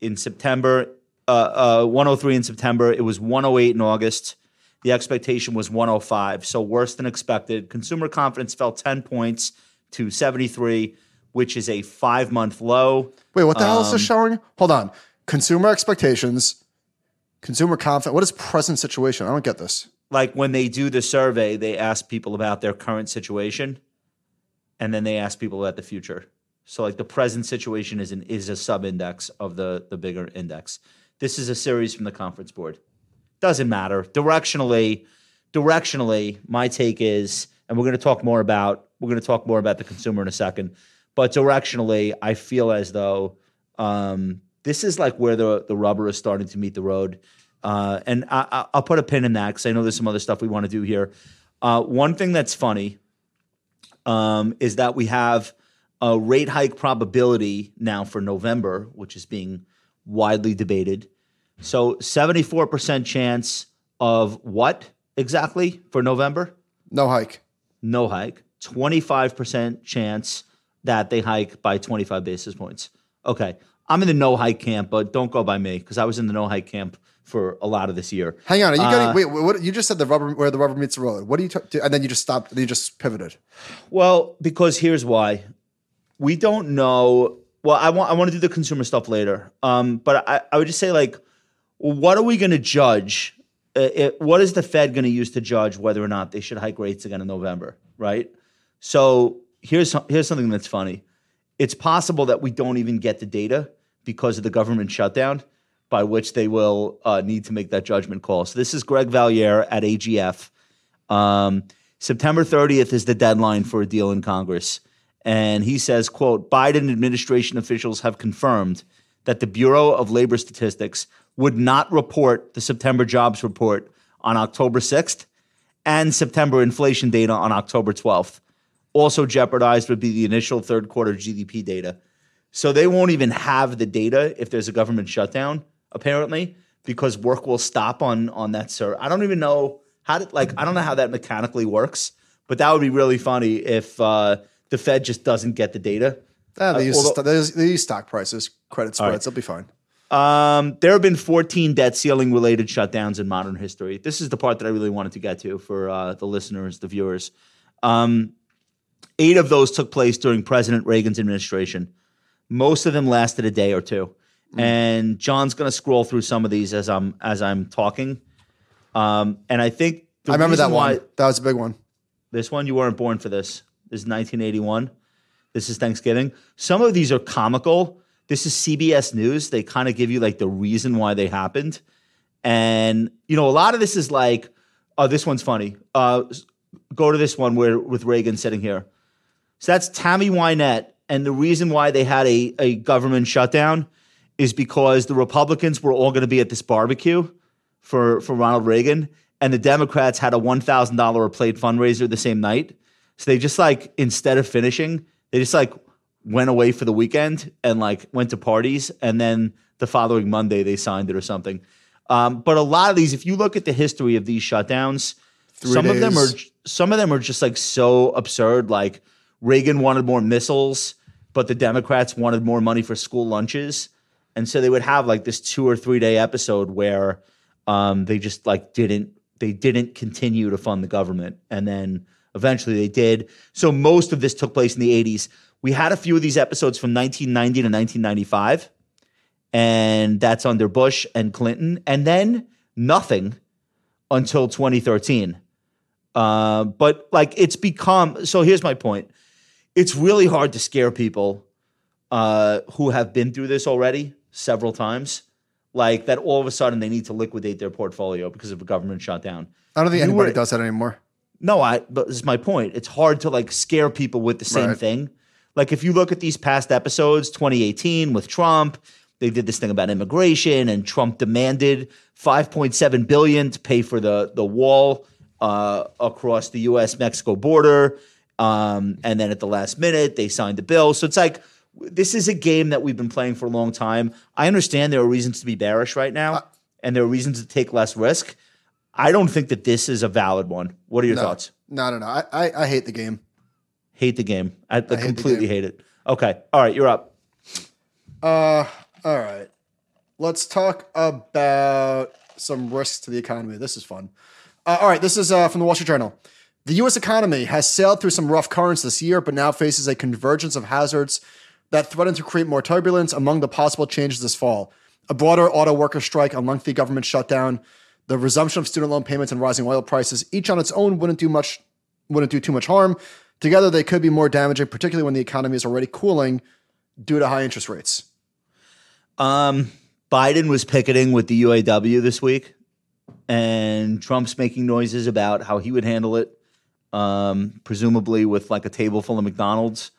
in September. 103 in September. It was 108 in August. The expectation was 105, so worse than expected. Consumer confidence fell 10 points to 73, which is a 5-month low. Wait, what the hell is this showing? Hold on. Consumer expectations, consumer confidence. What is present situation? I don't get this. Like when they do the survey, they ask people about their current situation, and then they ask people about the future. So like the present situation is a sub-index of the bigger index. This is a series from the Conference Board. Doesn't matter. Directionally, my take is, and we're going to talk more about the consumer in a second, but directionally, I feel as though this is like where the rubber is starting to meet the road. And I'll put a pin in that because I know there's some other stuff we want to do here. One thing that's funny is that we have a rate hike probability now for November, which is being widely debated. So 74% chance of what exactly for November? No hike. 25% chance that they hike by 25 basis points. Okay. I'm in the no hike camp, but don't go by me because I was in the no hike camp for a lot of this year. Hang on. Are you what you just said where the rubber meets the road. What do you and then you just stopped. You just pivoted. Well, because here's why. We don't know. Well, I want to do the consumer stuff later. But I would just say like, what are we going to judge? What is the Fed going to use to judge whether or not they should hike rates again in November, right? So here's something that's funny. It's possible that we don't even get the data because of the government shutdown by which they will need to make that judgment call. So this is Greg Valliere at AGF. September 30th is the deadline for a deal in Congress. And he says, quote, Biden administration officials have confirmed that the Bureau of Labor Statistics would not report the September jobs report on October 6th and September inflation data on October 12th. Also jeopardized would be the initial third quarter GDP data. So they won't even have the data if there's a government shutdown, apparently, because work will stop on that survey. I don't even know how to, I don't know how that mechanically works, but that would be really funny if the Fed just doesn't get the data. They use stock prices, credit spreads. Right. They'll be fine. There have been 14 debt ceiling related shutdowns in modern history. This is the part that I really wanted to get to for the listeners, the viewers. 8 of those took place during President Reagan's administration. Most of them lasted a day or two. And John's going to scroll through some of these as I'm talking. And I think I remember that one. That was a big one. This one, you weren't born for this. This is 1981. This is Thanksgiving. Some of these are comical. This is CBS News. They kind of give you like the reason why they happened. And, you know, a lot of this is like, oh, this one's funny. Go to this one where with Reagan sitting here. So that's Tammy Wynette. And the reason why they had a government shutdown is because the Republicans were all going to be at this barbecue for Ronald Reagan. And the Democrats had a $1,000 a plate fundraiser the same night. So they just like, instead of finishing, they just like, went away for the weekend and like went to parties. And then the following Monday they signed it or something. But a lot of these, if you look at the history of these shutdowns, some of them are just like so absurd. Like Reagan wanted more missiles, but the Democrats wanted more money for school lunches. And so they would have like this 2 or 3 day episode where they just like didn't continue to fund the government. And then eventually they did. So most of this took place in the 80s. We had a few of these episodes from 1990 to 1995, and that's under Bush and Clinton, and then nothing until 2013. But like it's become, so here's my point. It's really hard to scare people who have been through this already several times, like that all of a sudden they need to liquidate their portfolio because of a government shutdown. I don't think anybody does that anymore. No, but this is my point. It's hard to like scare people with the same thing. Like if you look at these past episodes, 2018 with Trump, they did this thing about immigration and Trump demanded $5.7 billion to pay for the wall across the U.S.-Mexico border. And then at the last minute, they signed the bill. So it's like, this is a game that we've been playing for a long time. I understand there are reasons to be bearish right now and there are reasons to take less risk. I don't think that this is a valid one. What are your thoughts? No. I hate the game. Hate the game. I completely hate it. Okay. All right. You're up. All right. Let's talk about some risks to the economy. This is fun. All right. This is from the Wall Street Journal. The U.S. economy has sailed through some rough currents this year, but now faces a convergence of hazards that threaten to create more turbulence. Among the possible changes this fall: a broader auto worker strike, a lengthy government shutdown, the resumption of student loan payments, and rising oil prices. Each on its own wouldn't do too much harm. Together, they could be more damaging, particularly when the economy is already cooling due to high interest rates. Biden was picketing with the UAW this week, and Trump's making noises about how he would handle it, presumably with like a table full of McDonald's.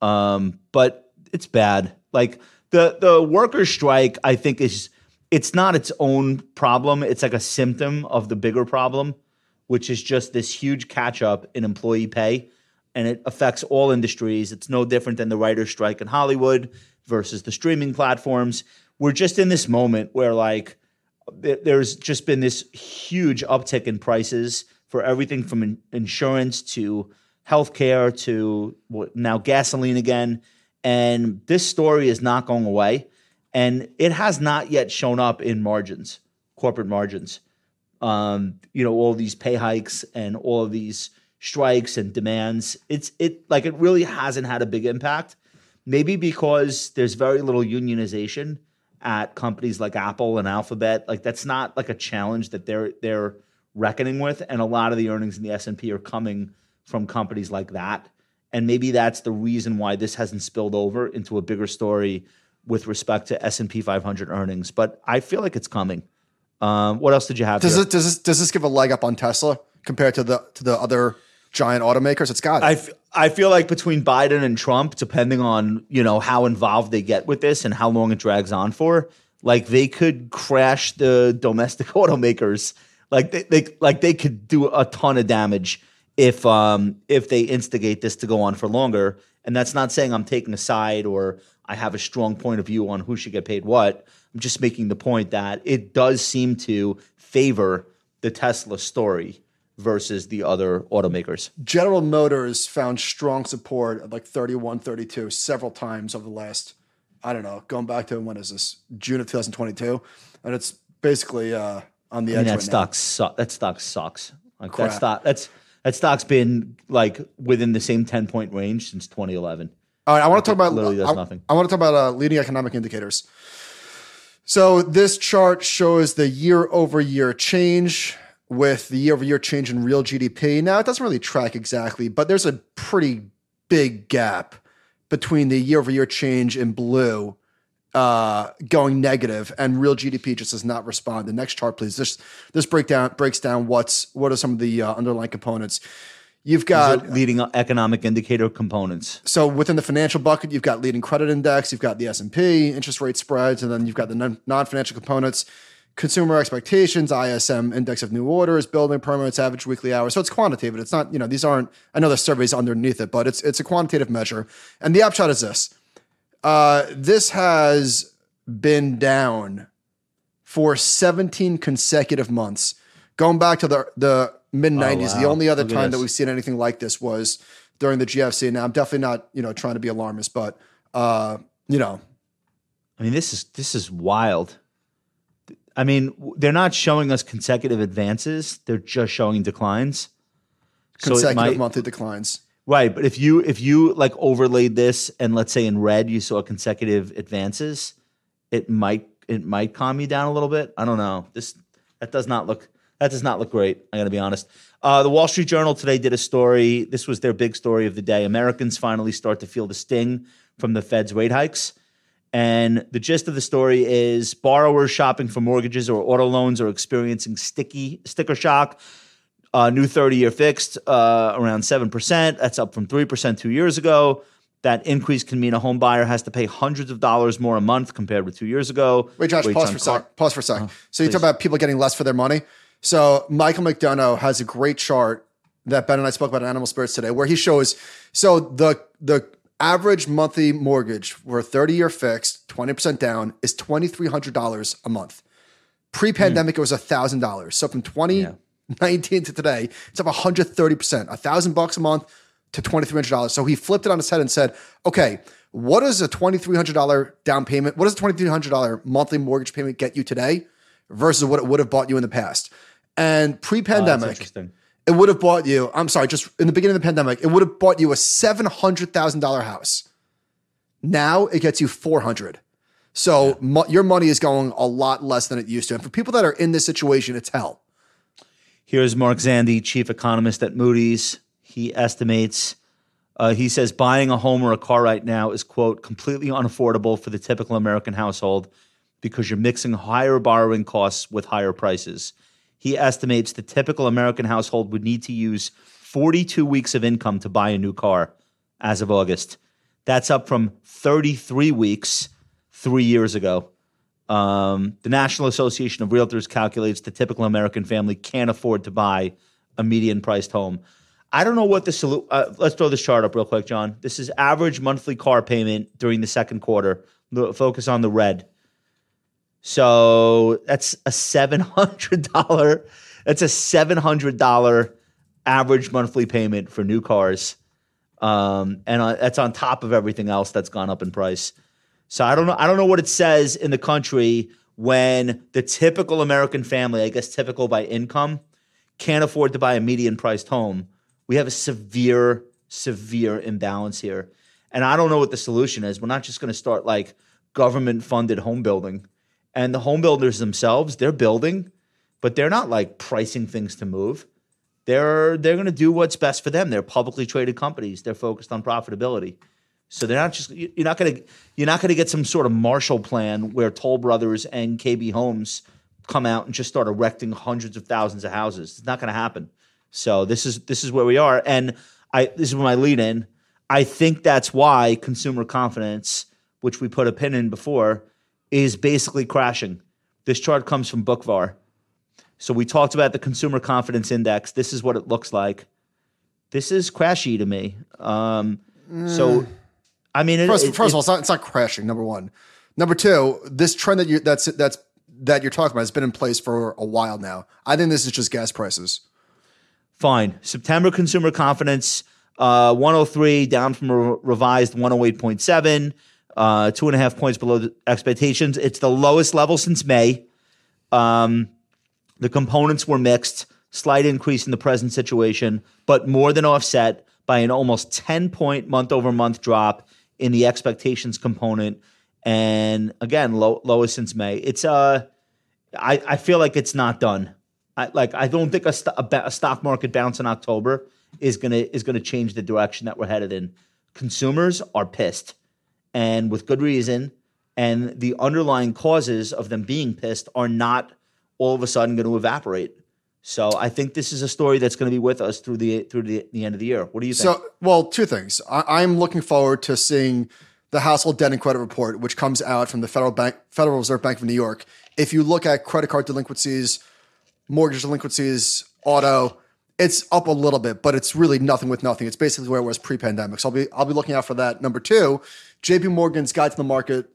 But it's bad. Like the workers' strike, I think it's not its own problem. It's like a symptom of the bigger problem, which is just this huge catch-up in employee pay, and it affects all industries. It's no different than the writer's strike in Hollywood versus the streaming platforms. We're just in this moment where like there's just been this huge uptick in prices for everything from insurance to healthcare to now gasoline again. And this story is not going away. And it has not yet shown up in margins, corporate margins. All these pay hikes and all of these strikes and demands, it really hasn't had a big impact. Maybe because there's very little unionization at companies like Apple and Alphabet. Like that's not like a challenge that they're reckoning with. And a lot of the earnings in the S&P are coming from companies like that. And maybe that's the reason why this hasn't spilled over into a bigger story with respect to S&P 500 earnings, but I feel like it's coming. What else did you have? Does this give a leg up on Tesla compared to the other giant automakers? It's got it. I feel like between Biden and Trump, depending on how involved they get with this and how long it drags on for, like they could crash the domestic automakers. Like they could do a ton of damage if they instigate this to go on for longer. And that's not saying I'm taking a side or I have a strong point of view on who should get paid what. I'm just making the point that it does seem to favor the Tesla story versus the other automakers. General Motors found strong support at like 31, 32 several times over the last, going back to June of 2022. And it's basically on the edge right now. That stock sucks. Like crap. That stock's been like within the same 10-point range since 2011. All right, I want to talk about leading economic indicators. So this chart shows the year-over-year change with the year-over-year change in real GDP. Now, it doesn't really track exactly, but there's a pretty big gap between the year-over-year change in blue going negative and real GDP just does not respond. The next chart, please. This breakdown breaks down what are some of the underlying components. You've got leading economic indicator components. So within the financial bucket, you've got leading credit index, you've got the S&P, interest rate spreads, and then you've got the non-financial components, consumer expectations, ISM index of new orders, building permits, average weekly hours. So it's quantitative. It's not, these aren't, I know there's surveys underneath it, but it's a quantitative measure. And the upshot is this. This has been down for 17 consecutive months. Going back to the mid-90s, the only other time that we've seen anything like this was during the GFC. Now, I'm definitely not, trying to be alarmist, but, this is wild. I mean, they're not showing us consecutive advances. They're just showing declines. Consecutive monthly declines. Right. But if you like overlaid this and let's say in red, you saw consecutive advances, it might calm you down a little bit. I don't know. That does not look great. I got to be honest. The Wall Street Journal today did a story. This was their big story of the day. Americans finally start to feel the sting from the Fed's rate hikes. And the gist of the story is borrowers shopping for mortgages or auto loans are experiencing sticker shock. New 30-year fixed around 7%. That's up from 3% 2 years ago. That increase can mean a home buyer has to pay hundreds of dollars more a month compared with 2 years ago. Wait, Josh, pause for a sec. So you talk about people getting less for their money. So Michael McDonough has a great chart that Ben and I spoke about in Animal Spirits today, where he shows, so the average monthly mortgage for a 30-year fixed, 20% down, is $2,300 a month. Pre-pandemic, it was $1,000. So from 2019 to today, it's up 130%, $1,000 a month to $2,300. So he flipped it on his head and said, okay, what is a $2,300 down payment? What does a $2,300 monthly mortgage payment get you today versus what it would have bought you in the past? And pre-pandemic, it would have bought you, I'm sorry, just in the beginning of the pandemic, it would have bought you a $700,000 house. Now it gets you $400,000. So your money is going a lot less than it used to. And for people that are in this situation, it's hell. Here's Mark Zandi, chief economist at Moody's. He estimates, he says, buying a home or a car right now is, quote, completely unaffordable for the typical American household because you're mixing higher borrowing costs with higher prices. He estimates the typical American household would need to use 42 weeks of income to buy a new car as of August. That's up from 33 weeks 3 years ago. The National Association of Realtors calculates the typical American family can't afford to buy a median-priced home. I don't know what the solution let's throw this chart up real quick, John. This is average monthly car payment during the second quarter. Focus on the red. So that's a $700. That's a $700 average monthly payment for new cars, and that's on top of everything else that's gone up in price. So I don't know. I don't know what it says in the country when the typical American family, I guess typical by income, can't afford to buy a median-priced home. We have a severe, severe imbalance here. And I don't know what the solution is. We're not just going to start like government-funded home building. And the home builders themselves, they're building, but they're not like pricing things to move. They're going to do what's best for them. They're publicly traded companies. They're focused on profitability. So they're not just you're not going to get some sort of Marshall Plan where Toll Brothers and KB Homes come out and just start erecting hundreds of thousands of houses. It's not going to happen. So this is where we are, and this is my lead-in. I think that's why consumer confidence, which we put a pin in before, is basically crashing. This chart comes from BookVar. So we talked about the consumer confidence index. This is what it looks like. This is crashy to me. So, I mean, first of all, it's not crashing. Number one. Number two, this trend that you're talking about has been in place for a while now. I think this is just gas prices. Fine. September consumer confidence, 103, down from a revised 108.7, 2.5 points below the expectations. It's the lowest level since May. The components were mixed, slight increase in the present situation, but more than offset by an almost 10-point month-over-month drop in the expectations component. And again, lowest since May. It's I feel like it's not done. I don't think a stock market bounce in October is gonna change the direction that we're headed in. Consumers are pissed, and with good reason. And the underlying causes of them being pissed are not all of a sudden going to evaporate. So I think this is a story that's going to be with us through the end of the year. What do you think? So, well, two things. I'm looking forward to seeing the household debt and credit report, which comes out from the Federal Reserve Bank of New York. If you look at credit card delinquencies, mortgage delinquencies, auto, it's up a little bit, but it's really nothing with nothing. It's basically where it was pre-pandemic. So I'll be looking out for that. Number two, J.P. Morgan's Guide to the Market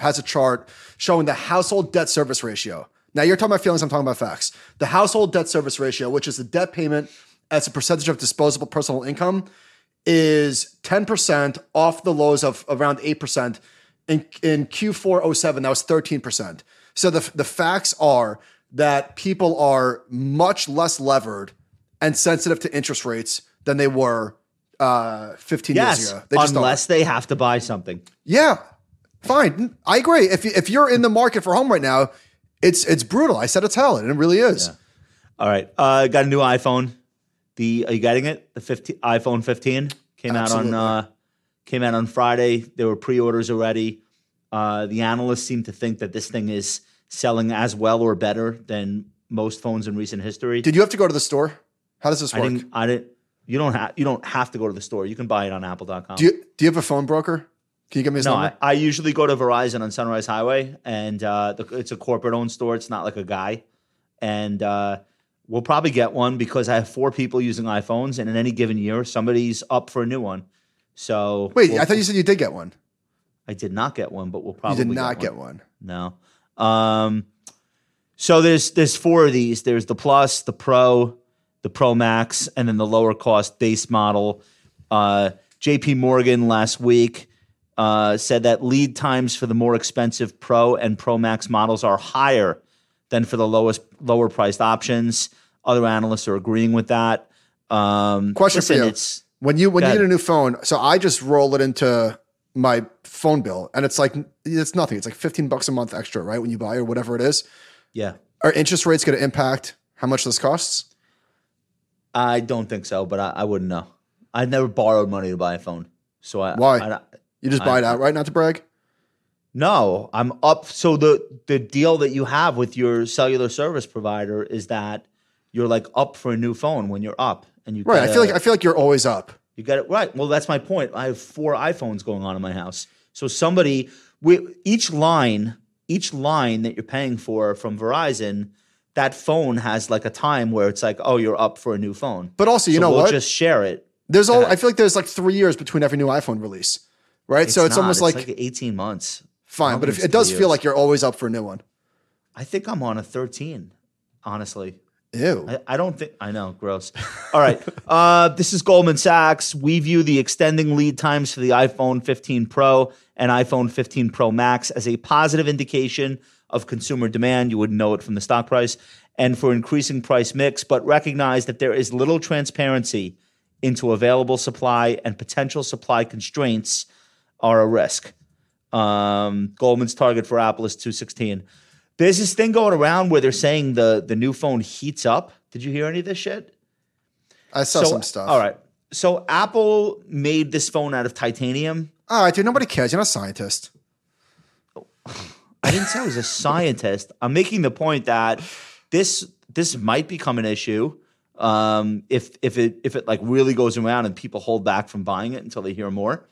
has a chart showing the household debt service ratio. Now you're talking about feelings, I'm talking about facts. The household debt service ratio, which is the debt payment as a percentage of disposable personal income, is 10% off the lows of around 8%. In Q4 07, that was 13%. So the facts are that people are much less levered and sensitive to interest rates than they were 15 years ago. They just unless they have to buy something. Yeah, fine. I agree. If you're in the market for home right now, it's brutal. I said it's hell, and it really is. Yeah. All right. Got a new iPhone. Are you getting it? The iPhone 15 came Absolutely. Out on Friday. There were pre-orders already. The analysts seem to think that this thing is selling as well or better than most phones in recent history. Did you have to go to the store? How does this work? You don't have to go to the store. You can buy it on Apple.com. Do you have a phone broker? Can you give me his number? I usually go to Verizon on Sunrise Highway, and it's a corporate-owned store. It's not like a guy. And we'll probably get one because I have 4 people using iPhones, and in any given year, somebody's up for a new one. So wait, I thought you said you did get one. I did not get one, but we'll probably get one. No. So there's 4 of these. There's the Plus, the Pro, the Pro Max, and then the lower cost base model. J.P. Morgan last week said that lead times for the more expensive Pro and Pro Max models are higher than for the lower priced options. Other analysts are agreeing with that. Question for you: when you get a new phone, so I just roll it into my phone bill, and it's nothing. It's like $15 a month extra, right? When you buy or whatever it is. Yeah. Are interest rates going to impact how much this costs? I don't think so, but I wouldn't know. I never borrowed money to buy a phone, so why? You just buy it outright, not to brag? No, I'm up. So the deal that you have with your cellular service provider is that you're like up for a new phone when you're up, and you right. I feel like you're always up. You got it right. Well, that's my point. I have 4 iPhones going on in my house, so somebody with each line that you're paying for from Verizon, that phone has like a time where it's like, oh, you're up for a new phone. But also, we'll just share it. I feel like there's like 3 years between every new iPhone release. Right, it's almost like 18 months. Fine, but if it does feel like you're always up for a new one. I think I'm on a 13, honestly. Ew. I don't think – I know, gross. All right, this is Goldman Sachs. We view the extending lead times for the iPhone 15 Pro and iPhone 15 Pro Max as a positive indication of consumer demand. You would know it from the stock price. And for increasing price mix, but recognize that there is little transparency into available supply, and potential supply constraints are a risk. Goldman's target for Apple is 216. There's this thing going around where they're saying the new phone heats up. Did you hear any of this shit? I saw some stuff. All right. So Apple made this phone out of titanium. All right, dude, nobody cares. You're not a scientist. I didn't say I was a scientist. I'm making the point that this might become an issue if it like really goes around and people hold back from buying it until they hear more.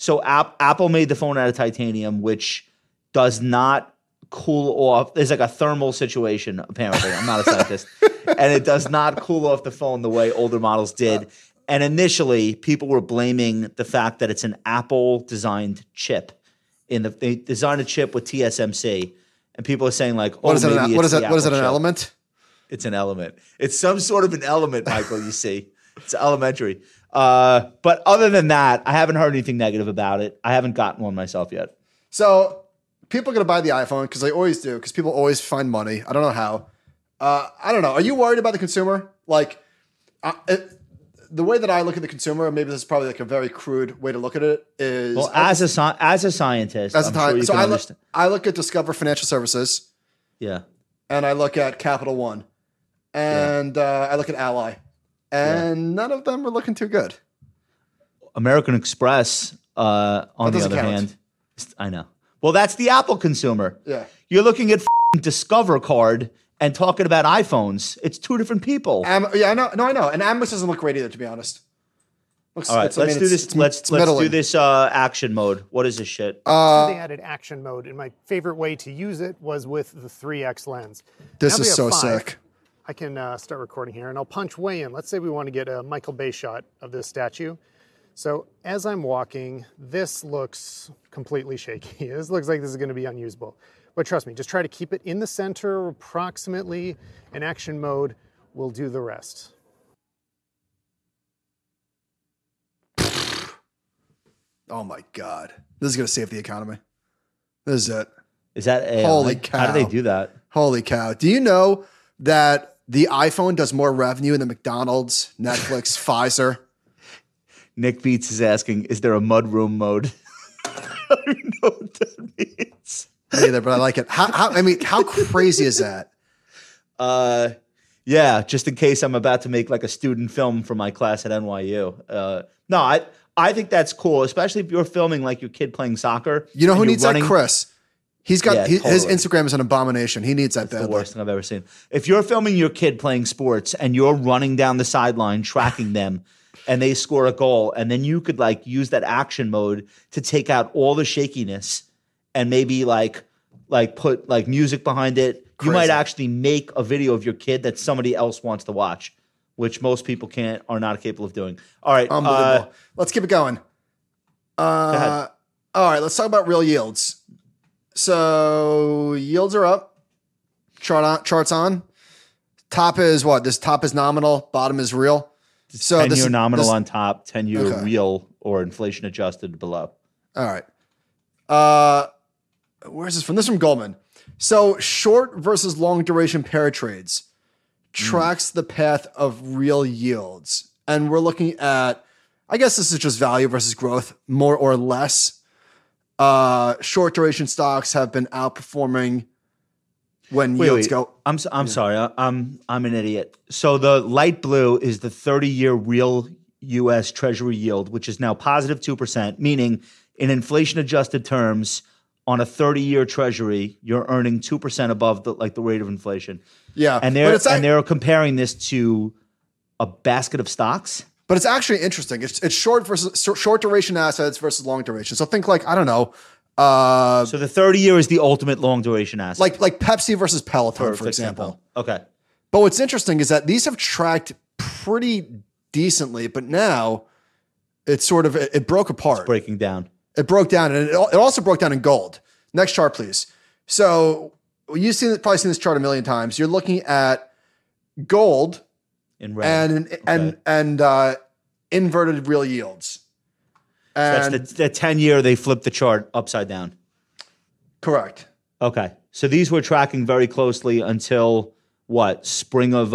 So Apple made the phone out of titanium, which does not cool off. There's like a thermal situation, apparently. I'm not a scientist. And it does not cool off the phone the way older models did. And initially, people were blaming the fact that it's an Apple-designed chip. They designed a chip with TSMC. And people are saying like, what is it, an element? It's an element. It's some sort of an element, Michael, you see. It's elementary. But other than that, I haven't heard anything negative about it. I haven't gotten one myself yet. So people are going to buy the iPhone because they always do, because people always find money. I don't know how. I don't know. Are you worried about the consumer? Like the way that I look at the consumer, maybe this is probably like a very crude way to look at it, is well, as a scientist, as a time, sure so I look, at Discover Financial Services. Yeah. And I look at Capital One. And I look at Ally. And none of them are looking too good. American Express, on the other hand, I know. Well, that's the Apple consumer. Yeah. You're looking at Discover Card and talking about iPhones. It's 2 different people. Yeah, I know. No, I know. And Amos doesn't look great either, to be honest. All right, let's do this action mode. What is this shit? They added action mode, and my favorite way to use it was with the 3X lens. This is so sick. I can start recording here, and I'll punch way in. Let's say we want to get a Michael Bay shot of this statue. So as I'm walking, this looks completely shaky. This looks like this is going to be unusable. But trust me, just try to keep it in the center approximately, and action mode will do the rest. Oh my God. This is going to save the economy. This is it. Is that AI? Holy cow. How do they do that? Holy cow. Do you know that the iPhone does more revenue than McDonald's, Netflix, Pfizer? Nick Beats is asking, is there a mudroom mode? I don't know what that means. Neither, but I like it. How crazy is that? Yeah, just in case I'm about to make like a student film for my class at NYU. No, I think that's cool, especially if you're filming like your kid playing soccer. You know who needs that? Chris. He's got his Instagram is an abomination. He needs that. That's the worst thing I've ever seen. If you're filming your kid playing sports and you're running down the sideline tracking them and they score a goal, and then you could like use that action mode to take out all the shakiness and maybe like put like music behind it. Crazy. You might actually make a video of your kid that somebody else wants to watch, which most people are not capable of doing. All right. Unbelievable. Let's keep it going. Go ahead. All right. Let's talk about real yields. So yields are up, charts on. Top is what? This top is nominal, bottom is real. So 10-year nominal on top, 10-year real or inflation adjusted below. All right. Where's this from? This is from Goldman. So short versus long duration paratrades tracks the path of real yields. And we're looking at, I guess this is just value versus growth, more or less. Short duration stocks have been outperforming when yields go. I'm sorry. I'm an idiot. So the light blue is the 30-year real U.S. Treasury yield, which is now positive 2%, meaning in inflation-adjusted terms, on a 30-year Treasury, you're earning 2% above the rate of inflation. Yeah, and they're comparing this to a basket of stocks. But it's actually interesting. It's short duration assets versus long duration. So think like, I don't know. So the 30 year is the ultimate long duration asset. Like Pepsi versus Peloton, for example. Okay. But what's interesting is that these have tracked pretty decently, but now it's sort of, it broke apart. It's breaking down. It broke down, and it also broke down in gold. Next chart, please. So you've probably seen this chart a million times. You're looking at gold in red. And inverted real yields. And so that's the 10-year, they flipped the chart upside down. Correct. Okay. So these were tracking very closely until what? Spring of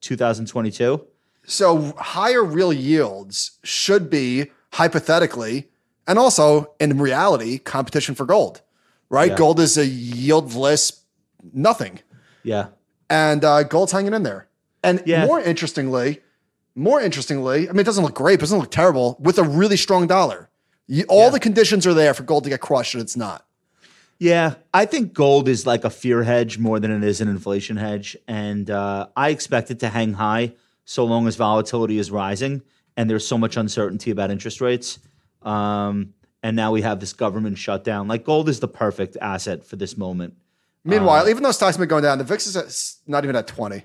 2022? So higher real yields should be, hypothetically, and also in reality, competition for gold, right? Yeah. Gold is a yieldless nothing. Yeah. And gold's hanging in there. And more interestingly, I mean, it doesn't look great, but it doesn't look terrible with a really strong dollar. All the conditions are there for gold to get crushed, and it's not. Yeah, I think gold is like a fear hedge more than it is an inflation hedge. And I expect it to hang high so long as volatility is rising and there's so much uncertainty about interest rates. And now we have this government shutdown. Like gold is the perfect asset for this moment. Meanwhile, even though stocks have been going down, the VIX is not even at 20.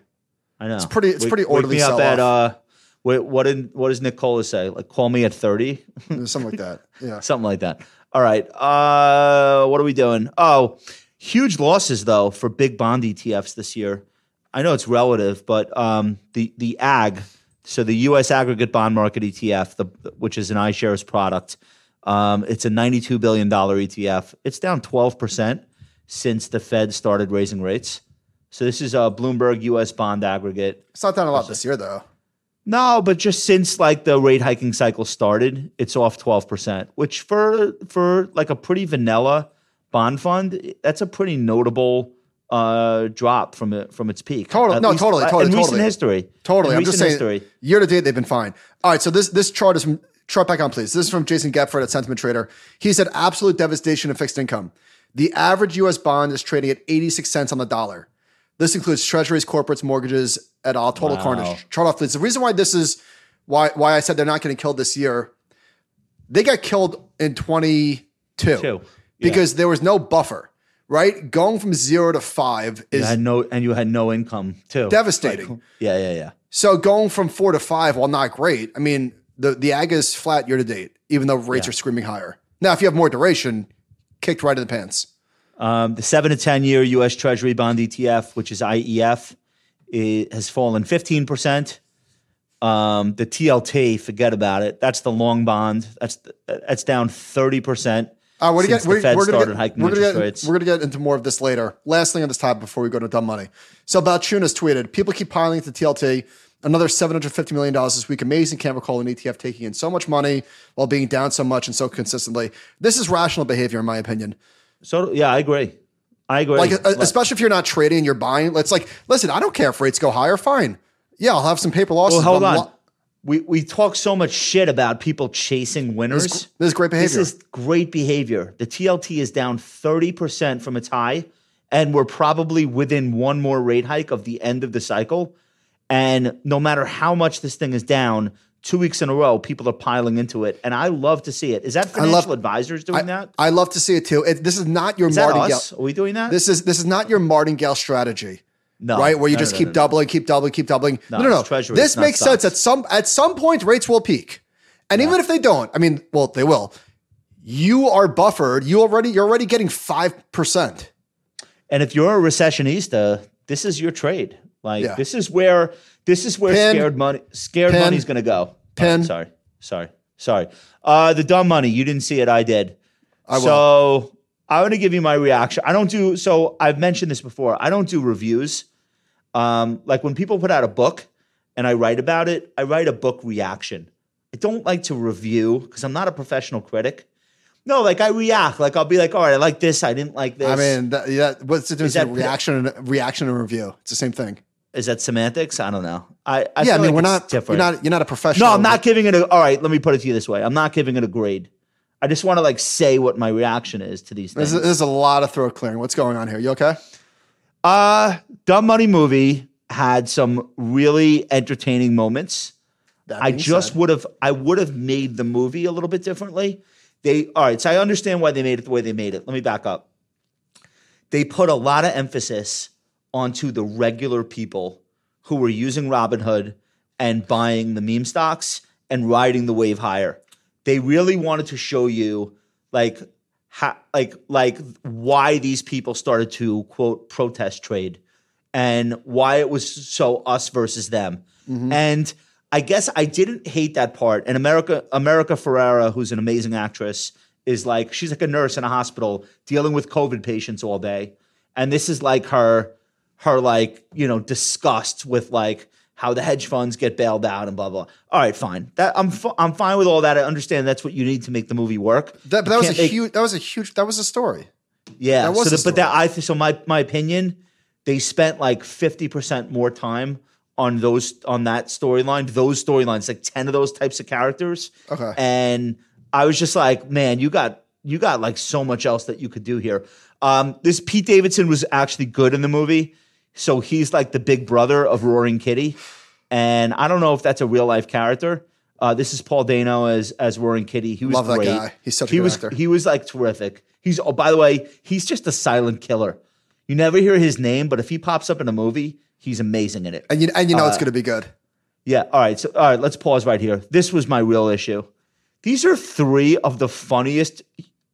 I know. It's pretty orderly sell-off. What does Nick Cola say? Like, call me at 30? Something like that. Yeah. Something like that. All right. What are we doing? Oh, huge losses, though, for big bond ETFs this year. I know it's relative, but the AG, so the U.S. Aggregate Bond Market ETF, which is an iShares product, it's a $92 billion ETF. It's down 12% since the Fed started raising rates. So this is a Bloomberg U.S. bond aggregate. It's not down a lot this year, though. No, but just since like the rate hiking cycle started, it's off 12%, which for like a pretty vanilla bond fund, that's a pretty notable drop from its peak. Totally. I'm just saying, year to date, they've been fine. All right, so this chart is from – chart back on, please. This is from Jason Gepford at Sentiment Trader. He said absolute devastation of fixed income. The average U.S. bond is trading at 86 cents on the dollar. This includes treasuries, corporates, mortgages, et al. Total carnage. Chart off, please. The reason why this is why I said they're not getting killed this year, they got killed in 22 because there was no buffer, right? Going from 0 to 5 is you had no income too. Devastating. Like, yeah. So going from 4 to 5, while not great, I mean the AG is flat year to date, even though rates are screaming higher. Now, if you have more duration, kicked right in the pants. The 7 to 10-year U.S. Treasury bond ETF, which is IEF, it has fallen 15%. The TLT, forget about it. That's the long bond. That's down 30%. We're going to get into more of this later. Last thing on this topic before we go to Dumb Money. So Balchunas tweeted, people keep piling into TLT. Another $750 million this week. Amazing. Can't recall an ETF taking in so much money while being down so much and so consistently. This is rational behavior, in my opinion. So yeah, I agree. Like especially if you're not trading, you're buying. Listen, I don't care if rates go higher. Fine. Yeah, I'll have some paper losses. Well, hold on. We talk so much shit about people chasing winners. This is great behavior. This is great behavior. The TLT is down 30% from its high, and we're probably within one more rate hike of the end of the cycle. And no matter how much this thing is down, 2 weeks in a row, people are piling into it. And I love to see it. Is that financial advisors doing that? I love to see it too. This is not your martingale. Are we doing that? This is not your martingale strategy. No, right, where you keep doubling. No. Treasury, this makes sense. At some point, rates will peak, and even if they don't, I mean, well, they will. You are buffered. You're already getting 5%. And if you're a recessionista, this is your trade. Like this is where scared money is going to go. Sorry. The dumb money. You didn't see it. I did. So I want to give you my reaction. I've mentioned this before. I don't do reviews. Like when people put out a book and I write about it, I write a book reaction. I don't like to review because I'm not a professional critic. No, like I react. Like I'll be like, all right, I like this. I didn't like this. I mean, what's the difference between reaction and review? It's the same thing. Is that semantics? I don't know. I mean, we're not different. You're not a professional. No, I'm not giving it all right, let me put it to you this way. I'm not giving it a grade. I just want to say what my reaction is to these things. There's a lot of throat clearing. What's going on here? You okay? Dumb Money movie had some really entertaining moments. I would have made the movie a little bit differently. So I understand why they made it the way they made it. Let me back up. They put a lot of emphasis onto the regular people who were using Robinhood and buying the meme stocks and riding the wave higher. They really wanted to show you why these people started to, quote, protest trade and why it was so us versus them. Mm-hmm. And I guess I didn't hate that part. And America Ferrera, who's an amazing actress, is she's like a nurse in a hospital dealing with COVID patients all day. And this is her disgust with how the hedge funds get bailed out and blah, blah. All right, fine. I'm fine with all that. I understand that's what you need to make the movie work. That was a story. Yeah. That was a story. My opinion, they spent 50% more time on those storylines, 10 of those types of characters. Okay. And I was just man, you got so much else that you could do here. This Pete Davidson was actually good in the movie. So he's the big brother of Roaring Kitty. And I don't know if that's a real life character. This is Paul Dano as Roaring Kitty. He was Love great. That guy. He's such a good actor. He was terrific. By the way, he's just a silent killer. You never hear his name, but if he pops up in a movie, he's amazing in it. And you know it's going to be good. Yeah. All right. Let's pause right here. This was my real issue. These are three of the funniest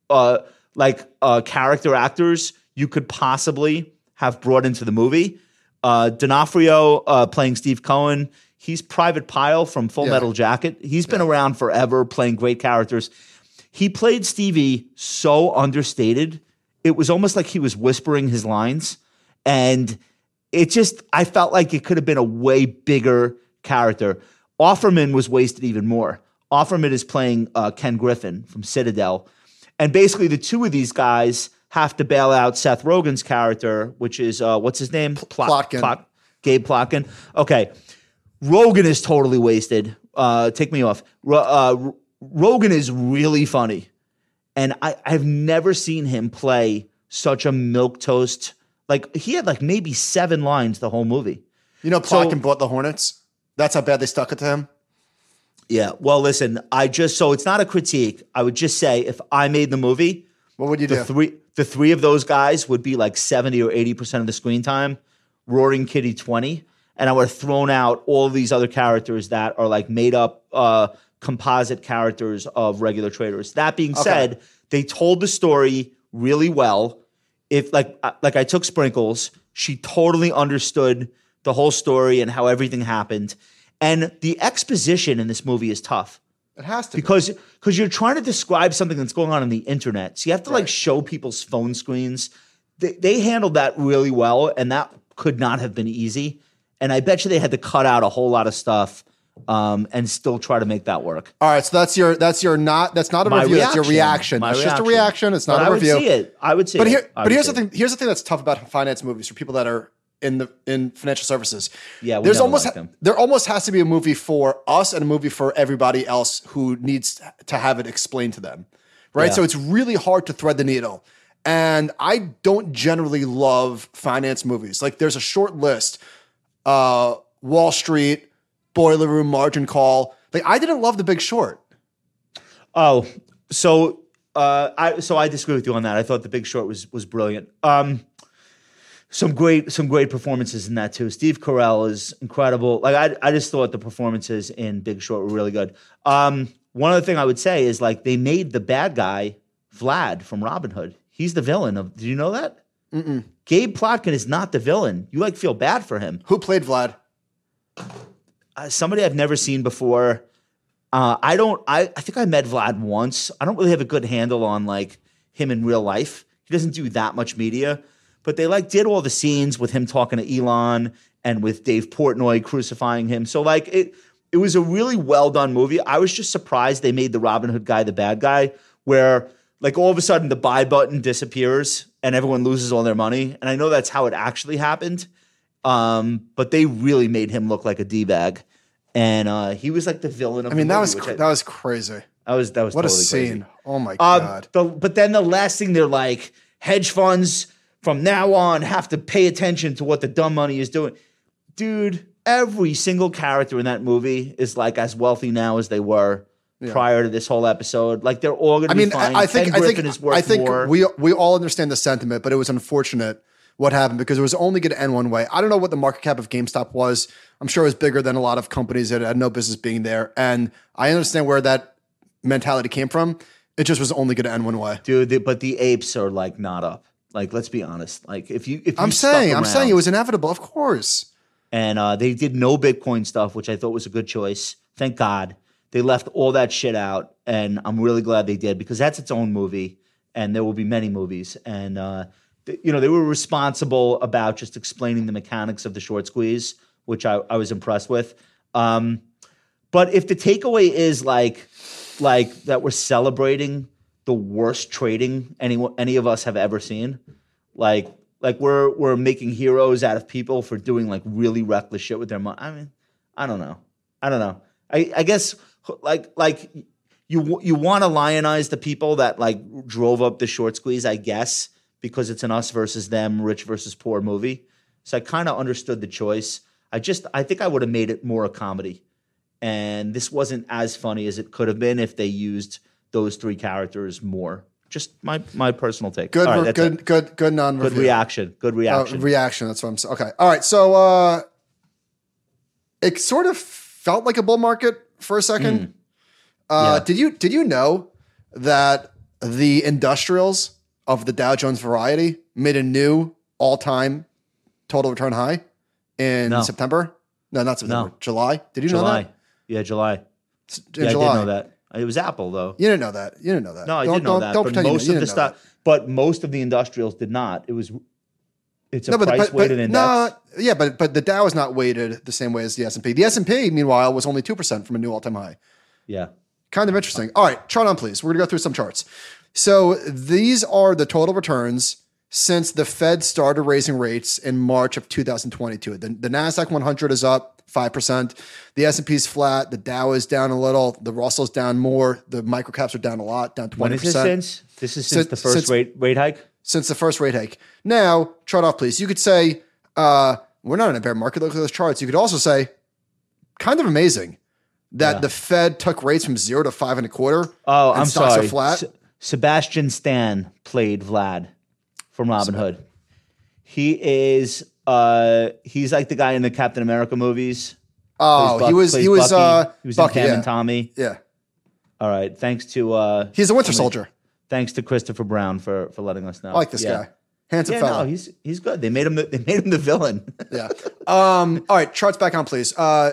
character actors you could possibly have brought into the movie. D'Onofrio playing Steve Cohen. He's Private Pyle from Full Metal Jacket. He's been around forever playing great characters. He played Stevie so understated. It was almost like he was whispering his lines. And I felt like it could have been a way bigger character. Offerman was wasted even more. Offerman is playing Ken Griffin from Citadel. And basically the two of these guys have to bail out Seth Rogen's character, which is, what's his name? Plotkin. Gabe Plotkin. Okay. Rogen is totally wasted. Take me off. Rogen is really funny. And I've never seen him play such a milquetoast. He had maybe 7 lines the whole movie. You know, Plotkin bought the Hornets. That's how bad they stuck it to him. Yeah. Well, listen, it's not a critique. I would just say if I made the movie, what would you do? The three of those guys would be 70 or 80% of the screen time, Roaring Kitty 20. And I would have thrown out all these other characters that are made up composite characters of regular traders. That being said, they told the story really well. If I took Sprinkles, she totally understood the whole story and how everything happened. And the exposition in this movie is tough. It has to because you're trying to describe something that's going on the internet. So you have to show people's phone screens. They handled that really well, and that could not have been easy. And I bet you they had to cut out a whole lot of stuff and still try to make that work. All right, so that's not a my review. That's your reaction. Just a reaction. It's not a review. I would see it. But here's the thing. Here's the thing that's tough about finance movies for people that are in financial services. Yeah, we don't like them. There almost has to be a movie for us and a movie for everybody else who needs to have it explained to them, right? Yeah. So it's really hard to thread the needle. And I don't generally love finance movies. Like there's a short list, Wall Street, Boiler Room, Margin Call. Like I didn't love The Big Short. Oh, so I disagree with you on that. I thought The Big Short was brilliant. Some great performances in that too. Steve Carell is incredible. Like I just thought the performances in Big Short were really good. One other thing I would say is like they made the bad guy Vlad from Robinhood. He's the villain of. Did you know that? Mm-mm. Gabe Plotkin is not the villain. You like feel bad for him. Who played Vlad? Somebody I've never seen before. I think I met Vlad once. I don't really have a good handle on like him in real life. He doesn't do that much media, but they like did all the scenes with him talking to Elon and with Dave Portnoy crucifying him. So like it was a really well done movie. I was just surprised they made the Robin Hood guy the bad guy, where like all of a sudden the buy button disappears and everyone loses all their money. And I know that's how it actually happened. But they really made him look like a D-bag. And he was like the villain of the movie. I mean, that was crazy. That was what totally a scene. Crazy. Oh my God. But then the last thing they're like, hedge funds from now on have to pay attention to what the dumb money is doing. Dude, every single character in that movie is like as wealthy now as they were prior to this whole episode. Like they're all going to be fine. I think more. We all understand the sentiment, but it was unfortunate what happened because it was only going to end one way. I don't know what the market cap of GameStop was. I'm sure it was bigger than a lot of companies that had no business being there. And I understand where that mentality came from. It just was only going to end one way. Dude, but the apes are like not up. Like, let's be honest. Like if you I'm saying it was inevitable, of course. And they did no Bitcoin stuff, which I thought was a good choice. Thank God. They left all that shit out. And I'm really glad they did because that's its own movie. And there will be many movies. And, you know, they were responsible about just explaining the mechanics of the short squeeze, which I was impressed with. But if the takeaway is like that we're celebrating the worst trading any of us have ever seen, like we're making heroes out of people for doing like really reckless shit with their money. I mean, I don't know. I guess like you want to lionize the people that like drove up the short squeeze, I guess, because it's an us versus them, rich versus poor movie. So I kind of understood the choice. I think I would have made it more a comedy. And this wasn't as funny as it could have been if they used those three characters more. Just my personal take. Good, right, good non-review. Good reaction. Reaction, that's what I'm saying. Okay, all right. So it sort of felt like a bull market for a second. Did you know that the industrials of the Dow Jones variety made a new all-time total return high in September? No, not September. No. July. Did you know that? Yeah, July. I did know that. It was Apple, though. You didn't know that. No, I did know that. Don't pretend most of the stuff, but most of the industrials did not. It's a price-weighted index. But the Dow is not weighted the same way as the S&P. The S&P, meanwhile, was only 2% from a new all-time high. Yeah. Kind of interesting. All right, chart on, please. We're going to go through some charts. So these are the total returns since the Fed started raising rates in March of 2022. The NASDAQ 100 is up 5%. The S&P is flat. The Dow is down a little. The Russell's down more. The microcaps are down a lot, down 20%. When is this since? This is since the first rate hike? Since the first rate hike. Now, chart off, please. You could say, we're not in a bear market. Look at those charts. You could also say, kind of amazing that the Fed took rates from 0 to 5.25. Oh, I'm sorry. Stocks are flat. Sebastian Stan played Vlad from Robin Hood. He is he's like the guy in the Captain America movies. Oh, he was Bucky. He was Bucky, in Cam and Tommy. Yeah. All right. Thanks to he's a Winter Soldier. Thanks to Christopher Brown for letting us know. I like this guy. Handsome fellow. No, he's good. They made him the villain. Yeah. All right, charts back on, please. So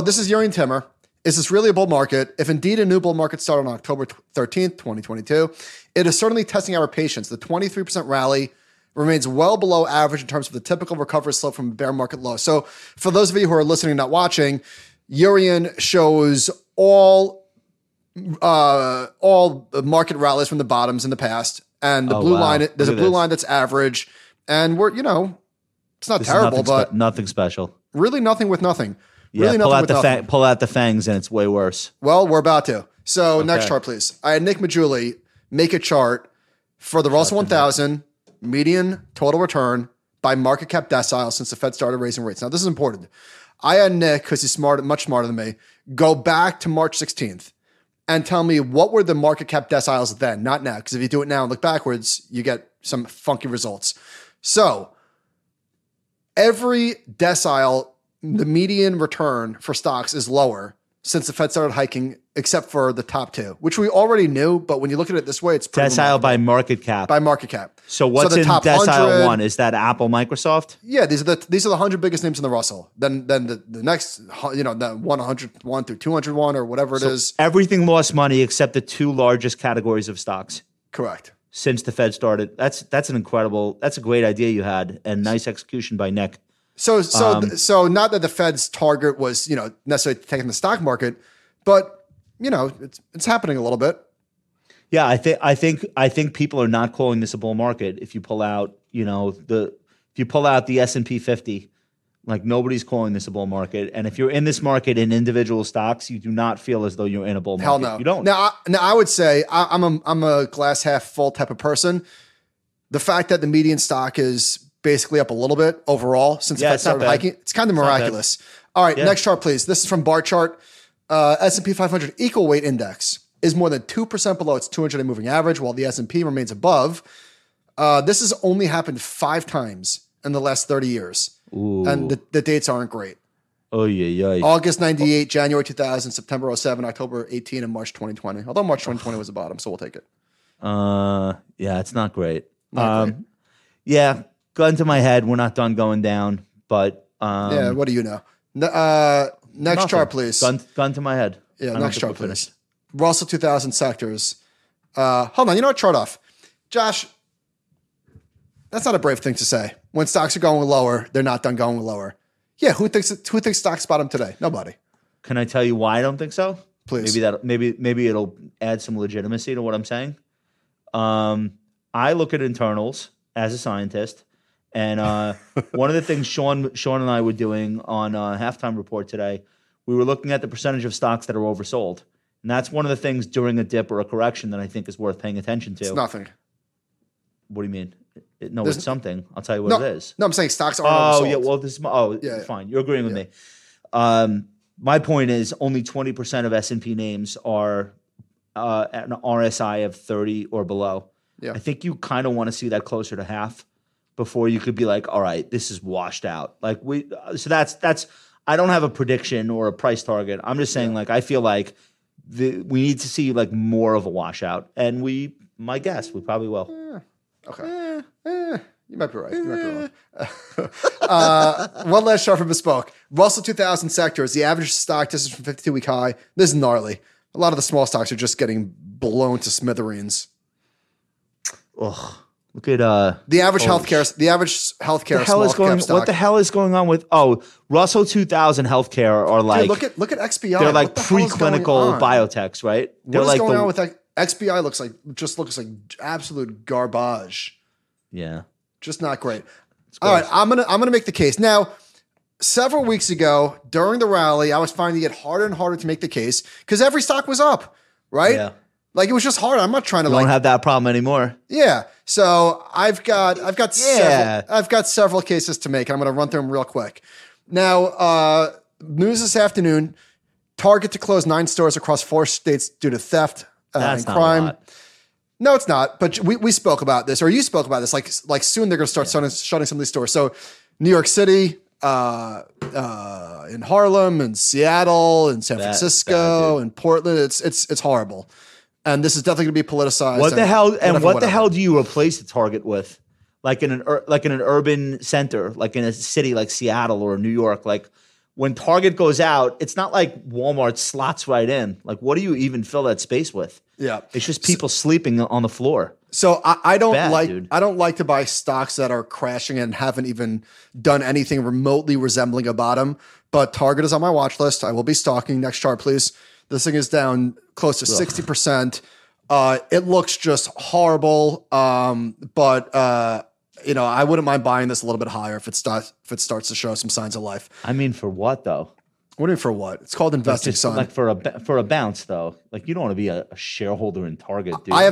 this is Urian Timmer. Is this really a bull market? If indeed a new bull market started on October 13th, 2022, it is certainly testing our patience. The 23% rally remains well below average in terms of the typical recovery slope from a bear market low. So for those of you who are listening and not watching, Urian shows all market rallies from the bottoms in the past. And the blue line, there's a blue line that's average. And we're, It's not terrible, but nothing special. Really nothing with nothing. Really pull out the fangs and it's way worse. Well, we're about to. So next chart, please. I had Nick Majuli make a chart for the Russell 1000 median total return by market cap decile since the Fed started raising rates. Now, this is important. I had Nick, because he's smart, much smarter than me, go back to March 16th and tell me what were the market cap deciles then, not now. Because if you do it now and look backwards, you get some funky results. So every decile, the median return for stocks is lower since the Fed started hiking, except for the top two, which we already knew. But when you look at it this way, it's pretty decile by market cap. By market cap. So what's in decile one? Is that Apple, Microsoft? Yeah, these are the 100 biggest names in the Russell. Then the next, the 101 through 201 or whatever it is. Everything lost money except the two largest categories of stocks. Correct. Since the Fed started, that's a great idea you had, and nice execution by Nick. So not that the Fed's target was, necessarily taking the stock market, but it's happening a little bit. Yeah, I think people are not calling this a bull market if you pull out, the S&P 50, like nobody's calling this a bull market. And if you're in this market in individual stocks, you do not feel as though you're in a bull market. Hell no. You don't. Now I would say I'm a glass half full type of person. The fact that the median stock is basically up a little bit overall since the Fed started hiking. It's kind of miraculous. All right, next chart, please. This is from Bar Chart. S&P 500 equal weight index is more than 2% below its 200-day moving average, while the S&P remains above. This has only happened 5 times in the last 30 years. Ooh. And the dates aren't great. Oh, yeah, yeah. August 98, January 2000, September 07, October 18, and March 2020. Although March 2020 was the bottom, so we'll take it. Yeah, it's not great. Not great. Yeah. Gun to my head, we're not done going down, but yeah. What do you know? Next nothing. Chart, please. Gun to my head. Yeah, next chart, please. Russell 2000 sectors. Hold on, you know what? Chart off, Josh. That's not a brave thing to say. When stocks are going lower, they're not done going lower. Yeah, who thinks stocks bottomed today? Nobody. Can I tell you why I don't think so? Please. Maybe it'll add some legitimacy to what I'm saying. I look at internals as a scientist. And one of the things Sean and I were doing on Halftime Report today, we were looking at the percentage of stocks that are oversold. And that's one of the things during a dip or a correction that I think is worth paying attention to. It's nothing. What do you mean? It's something. I'll tell you what it is. No, I'm saying stocks aren't oversold. Oh, yeah. Well, fine. You're agreeing with me. My point is only 20% of S&P names are at an RSI of 30 or below. Yeah. I think you kind of want to see that closer to half before you could be like, all right, this is washed out. I don't have a prediction or a price target. I'm just saying, I feel like we need to see more of a washout, and we probably will. Okay. You might be right. You might be wrong. One last chart from Bespoke. Russell 2000 sectors, the average stock distance from 52-week high. This is gnarly. A lot of the small stocks are just getting blown to smithereens. Ugh. Look at the average healthcare small cap stock. What the hell is going on with Russell 2000 healthcare are like? Dude, look at XBI. They're like preclinical biotechs, right? What's going on with that? XBI looks like absolute garbage. Yeah, just not great. All right, I'm gonna make the case now. Several weeks ago during the rally, I was finding it harder and harder to make the case because every stock was up, right? Yeah. It was just hard. I'm not trying to. Don't have that problem anymore. Yeah. So I've got several cases to make, and I'm going to run through them real quick. Now, news this afternoon: Target to close 9 stores across 4 states due to theft and crime. Not a lot. No, it's not. But we spoke about this, or you spoke about this. Like soon they're going to start shutting some of these stores. So, New York City, in Harlem, and Seattle, and San Francisco, and Portland. It's horrible. And this is definitely going to be politicized. What the hell? And what the hell do you replace the Target with? Like in an urban center, like in a city like Seattle or New York. Like when Target goes out, it's not like Walmart slots right in. Like what do you even fill that space with? Yeah, it's just people sleeping on the floor. So I don't like to buy stocks that are crashing and haven't even done anything remotely resembling a bottom. But Target is on my watch list. I will be stalking. Next chart, please. This thing is down close to 60%. It looks just horrible. But you know, I wouldn't mind buying this a little bit higher if it starts to show some signs of life. I mean, for what though? What do you mean for what? It's called investing, son. Like for a bounce though. Like you don't want to be a shareholder in Target, dude. I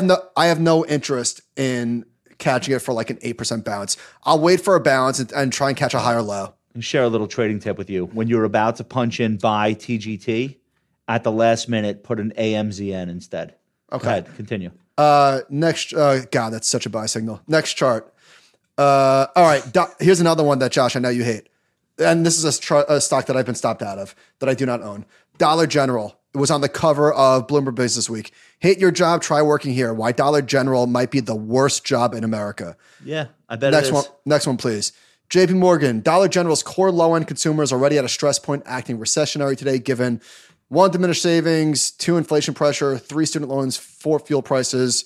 have no interest in catching it for like an 8% bounce. I'll wait for a bounce and try and catch a higher low. And share a little trading tip with you. When you're about to punch in buy TGT, at the last minute, put an AMZN instead. Okay. Go ahead, continue. Next, God, that's such a buy signal. Next chart. All right, here's another one that, Josh, I know you hate. And this is a stock that I've been stopped out of that I do not own. Dollar General. It was on the cover of Bloomberg Business Week. Hate your job, try working here. Why Dollar General might be the worst job in America. Yeah, I bet it is. Next one, please. J.P. Morgan. Dollar General's core low-end consumers already at a stress point, acting recessionary today, given 1, diminished savings, 2, inflation pressure, 3, student loans, 4, fuel prices.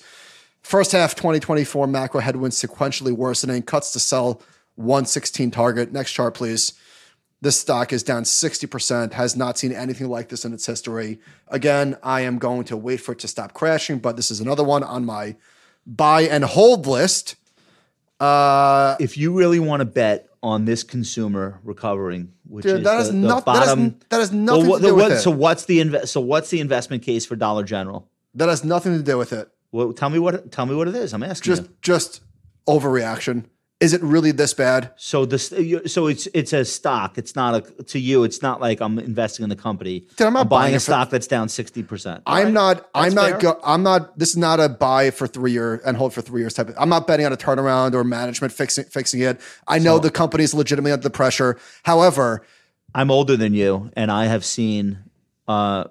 First half 2024 macro headwinds sequentially worsening. Cuts to sell 116 target. Next chart, please. This stock is down 60%, has not seen anything like this in its history. Again, I am going to wait for it to stop crashing, but this is another one on my buy and hold list. If you really want to bet on this consumer recovering, which dude, is the bottom, that has nothing to do with it. So what's the investment case for Dollar General? That has nothing to do with it. Well, tell me what it is. I'm asking. Just overreaction. Is it really this bad? So it's a stock. It's not a to you. It's not like I'm investing in the company. Dude, I'm not buying a stock that's down 60%. I'm not. This is not a buy for 3 year and hold for 3 years type of. I'm not betting on a turnaround or management fixing it. I know the company is legitimately under the pressure. However, I'm older than you, and I have seen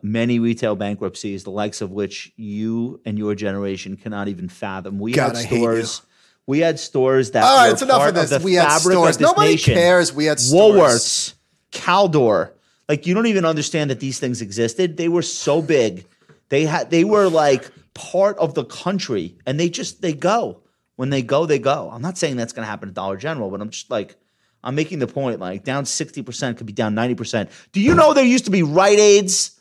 many retail bankruptcies, the likes of which you and your generation cannot even fathom. We had stores that all right, it's enough of this. We had stores. Nobody cares. We had stores. Woolworths, Caldor. Like you don't even understand that these things existed. They were so big. They were like part of the country, and they go. When they go, they go. I'm not saying that's going to happen at Dollar General, but I'm just like I'm making the point. Like down 60% could be down 90%. Do you know there used to be Rite Aids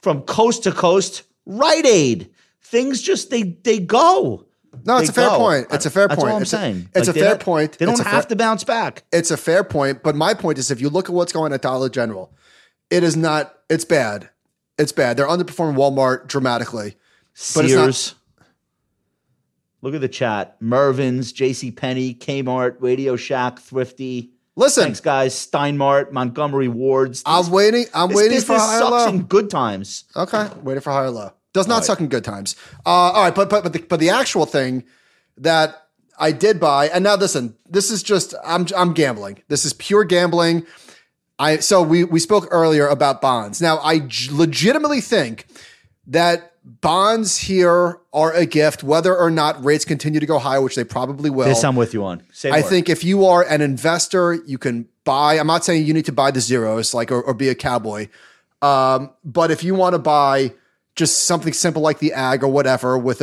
from coast to coast? Rite Aid. Things just they go. No, it's a fair point. It's a fair point. That's all I'm saying. It's a fair point. They don't have to bounce back. It's a fair point. But my point is if you look at what's going on at Dollar General, it is not – it's bad. It's bad. They're underperforming Walmart dramatically. Sears. Look at the chat. Mervyn's, JCPenney, Kmart, Radio Shack, Thrifty. Listen. Thanks, guys. Steinmart, Montgomery Ward's. I'm waiting for higher low. This sucks in good times. Okay. Waiting for higher low. Does not suck in good times. All right, but the actual thing that I did buy, and now listen, this is just I'm gambling. This is pure gambling. So we spoke earlier about bonds. Now I legitimately think that bonds here are a gift, whether or not rates continue to go higher, which they probably will. This I'm with you on. I think if you are an investor, you can buy. I'm not saying you need to buy the zeros, like or be a cowboy, but if you want to buy. Just something simple like the ag or whatever with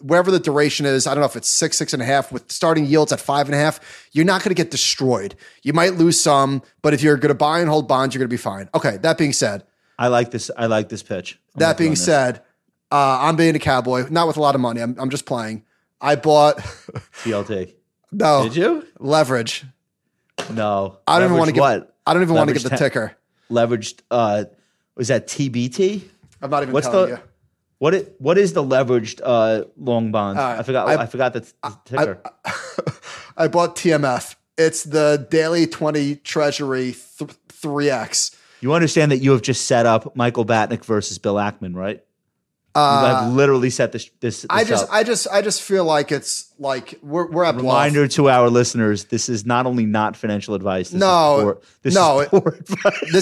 wherever the duration is. I don't know if it's 6.5 with starting yields at 5.5. You're not going to get destroyed. You might lose some, but if you're going to buy and hold bonds, you're going to be fine. Okay. That being said, I like this pitch. That being said, I'm being a cowboy, not with a lot of money. I'm just playing. I bought TLT. No. Did you leverage? No. I don't even want to get. What? I don't even want to get the ticker. Leveraged. Was that TBT? I'm not even telling you. What is the leveraged long bond? I forgot the ticker. I bought TMF. It's the daily 20 treasury 3X. You understand that you have just set up Michael Batnick versus Bill Ackman, right? I've literally set this up. I just feel like it's like we're at reminder bluff. To our listeners: this is not only not financial advice. This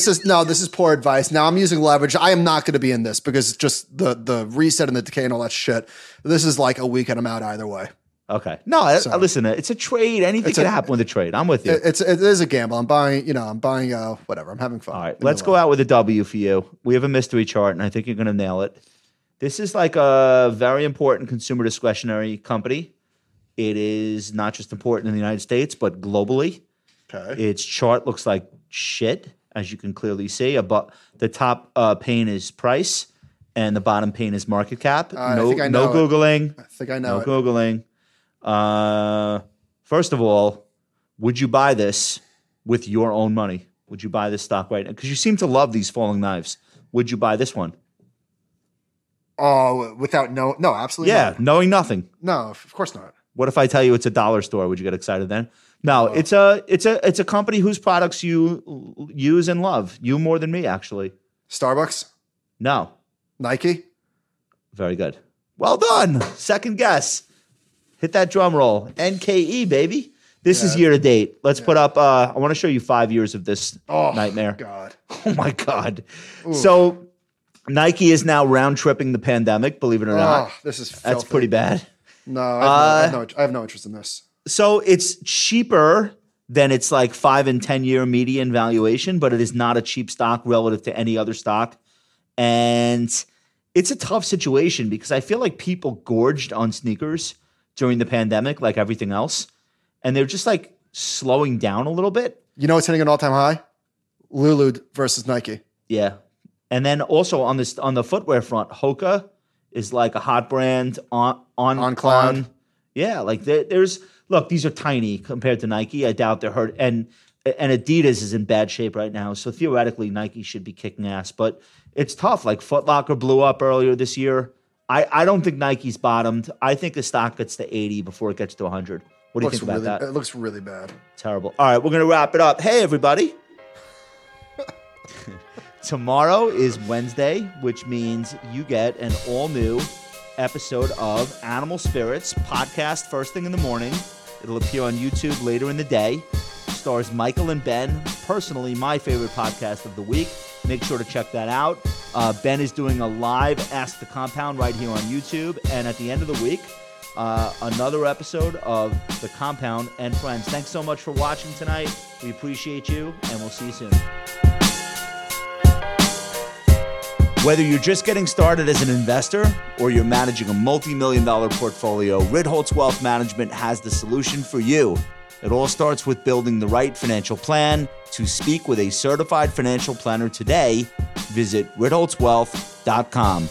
is poor advice. Now I'm using leverage. I am not going to be in this because it's just the reset and the decay and all that shit. This is like a week and I'm out either way. Okay. No, so, listen. It's a trade. Anything can happen with a trade. I'm with you. It is a gamble. I'm buying. I'm buying. Whatever. I'm having fun. All right. Let's go out with a W for you. We have a mystery chart, and I think you're going to nail it. This is like a very important consumer discretionary company. It is not just important in the United States, but globally. Okay. Its chart looks like shit, as you can clearly see. The top pane is price, and the bottom pane is market cap. I think I know. No Googling. I think I know. No Googling. First of all, would you buy this with your own money? Would you buy this stock right now? Because you seem to love these falling knives. Would you buy this one? Oh, without no, absolutely not. Yeah, knowing nothing. No, of course not. What if I tell you it's a dollar store? Would you get excited then? No, it's a company whose products you use and love. You more than me, actually. Starbucks? No. Nike? Very good. Well done. Second guess. Hit that drum roll. NKE, baby. This is year to date. Let's put up, I want to show you 5 years of this nightmare. God. Oh, my God. Ooh. So Nike is now round-tripping the pandemic, believe it or not. This is filthy. That's pretty bad. No, I have no interest in this. So it's cheaper than its like 5 and 10 year median valuation, but it is not a cheap stock relative to any other stock. And it's a tough situation because I feel like people gorged on sneakers during the pandemic, like everything else. And they're just like slowing down a little bit. You know what's hitting an all-time high? Lulu versus Nike. Yeah. And then also on the footwear front, Hoka is like a hot brand on cloud. Yeah, like there's look, these are tiny compared to Nike. I doubt they're hurt. And Adidas is in bad shape right now. So theoretically, Nike should be kicking ass, but it's tough. Like Foot Locker blew up earlier this year. I don't think Nike's bottomed. I think the stock gets to 80 before it gets to 100. What do you think about that? It looks really bad. Terrible. All right, we're going to wrap it up. Hey, everybody. Tomorrow is Wednesday, which means you get an all-new episode of Animal Spirits podcast first thing in the morning. It'll appear on YouTube later in the day. Stars Michael and Ben, personally my favorite podcast of the week. Make sure to check that out. Ben is doing a live Ask the Compound right here on YouTube, and at the end of the week another episode of The Compound and Friends. Thanks so much for watching tonight. We appreciate you, and we'll see you soon. Whether you're just getting started as an investor or you're managing a multi-million dollar portfolio, Ritholtz Wealth Management has the solution for you. It all starts with building the right financial plan. To speak with a certified financial planner today, visit ritholtzwealth.com.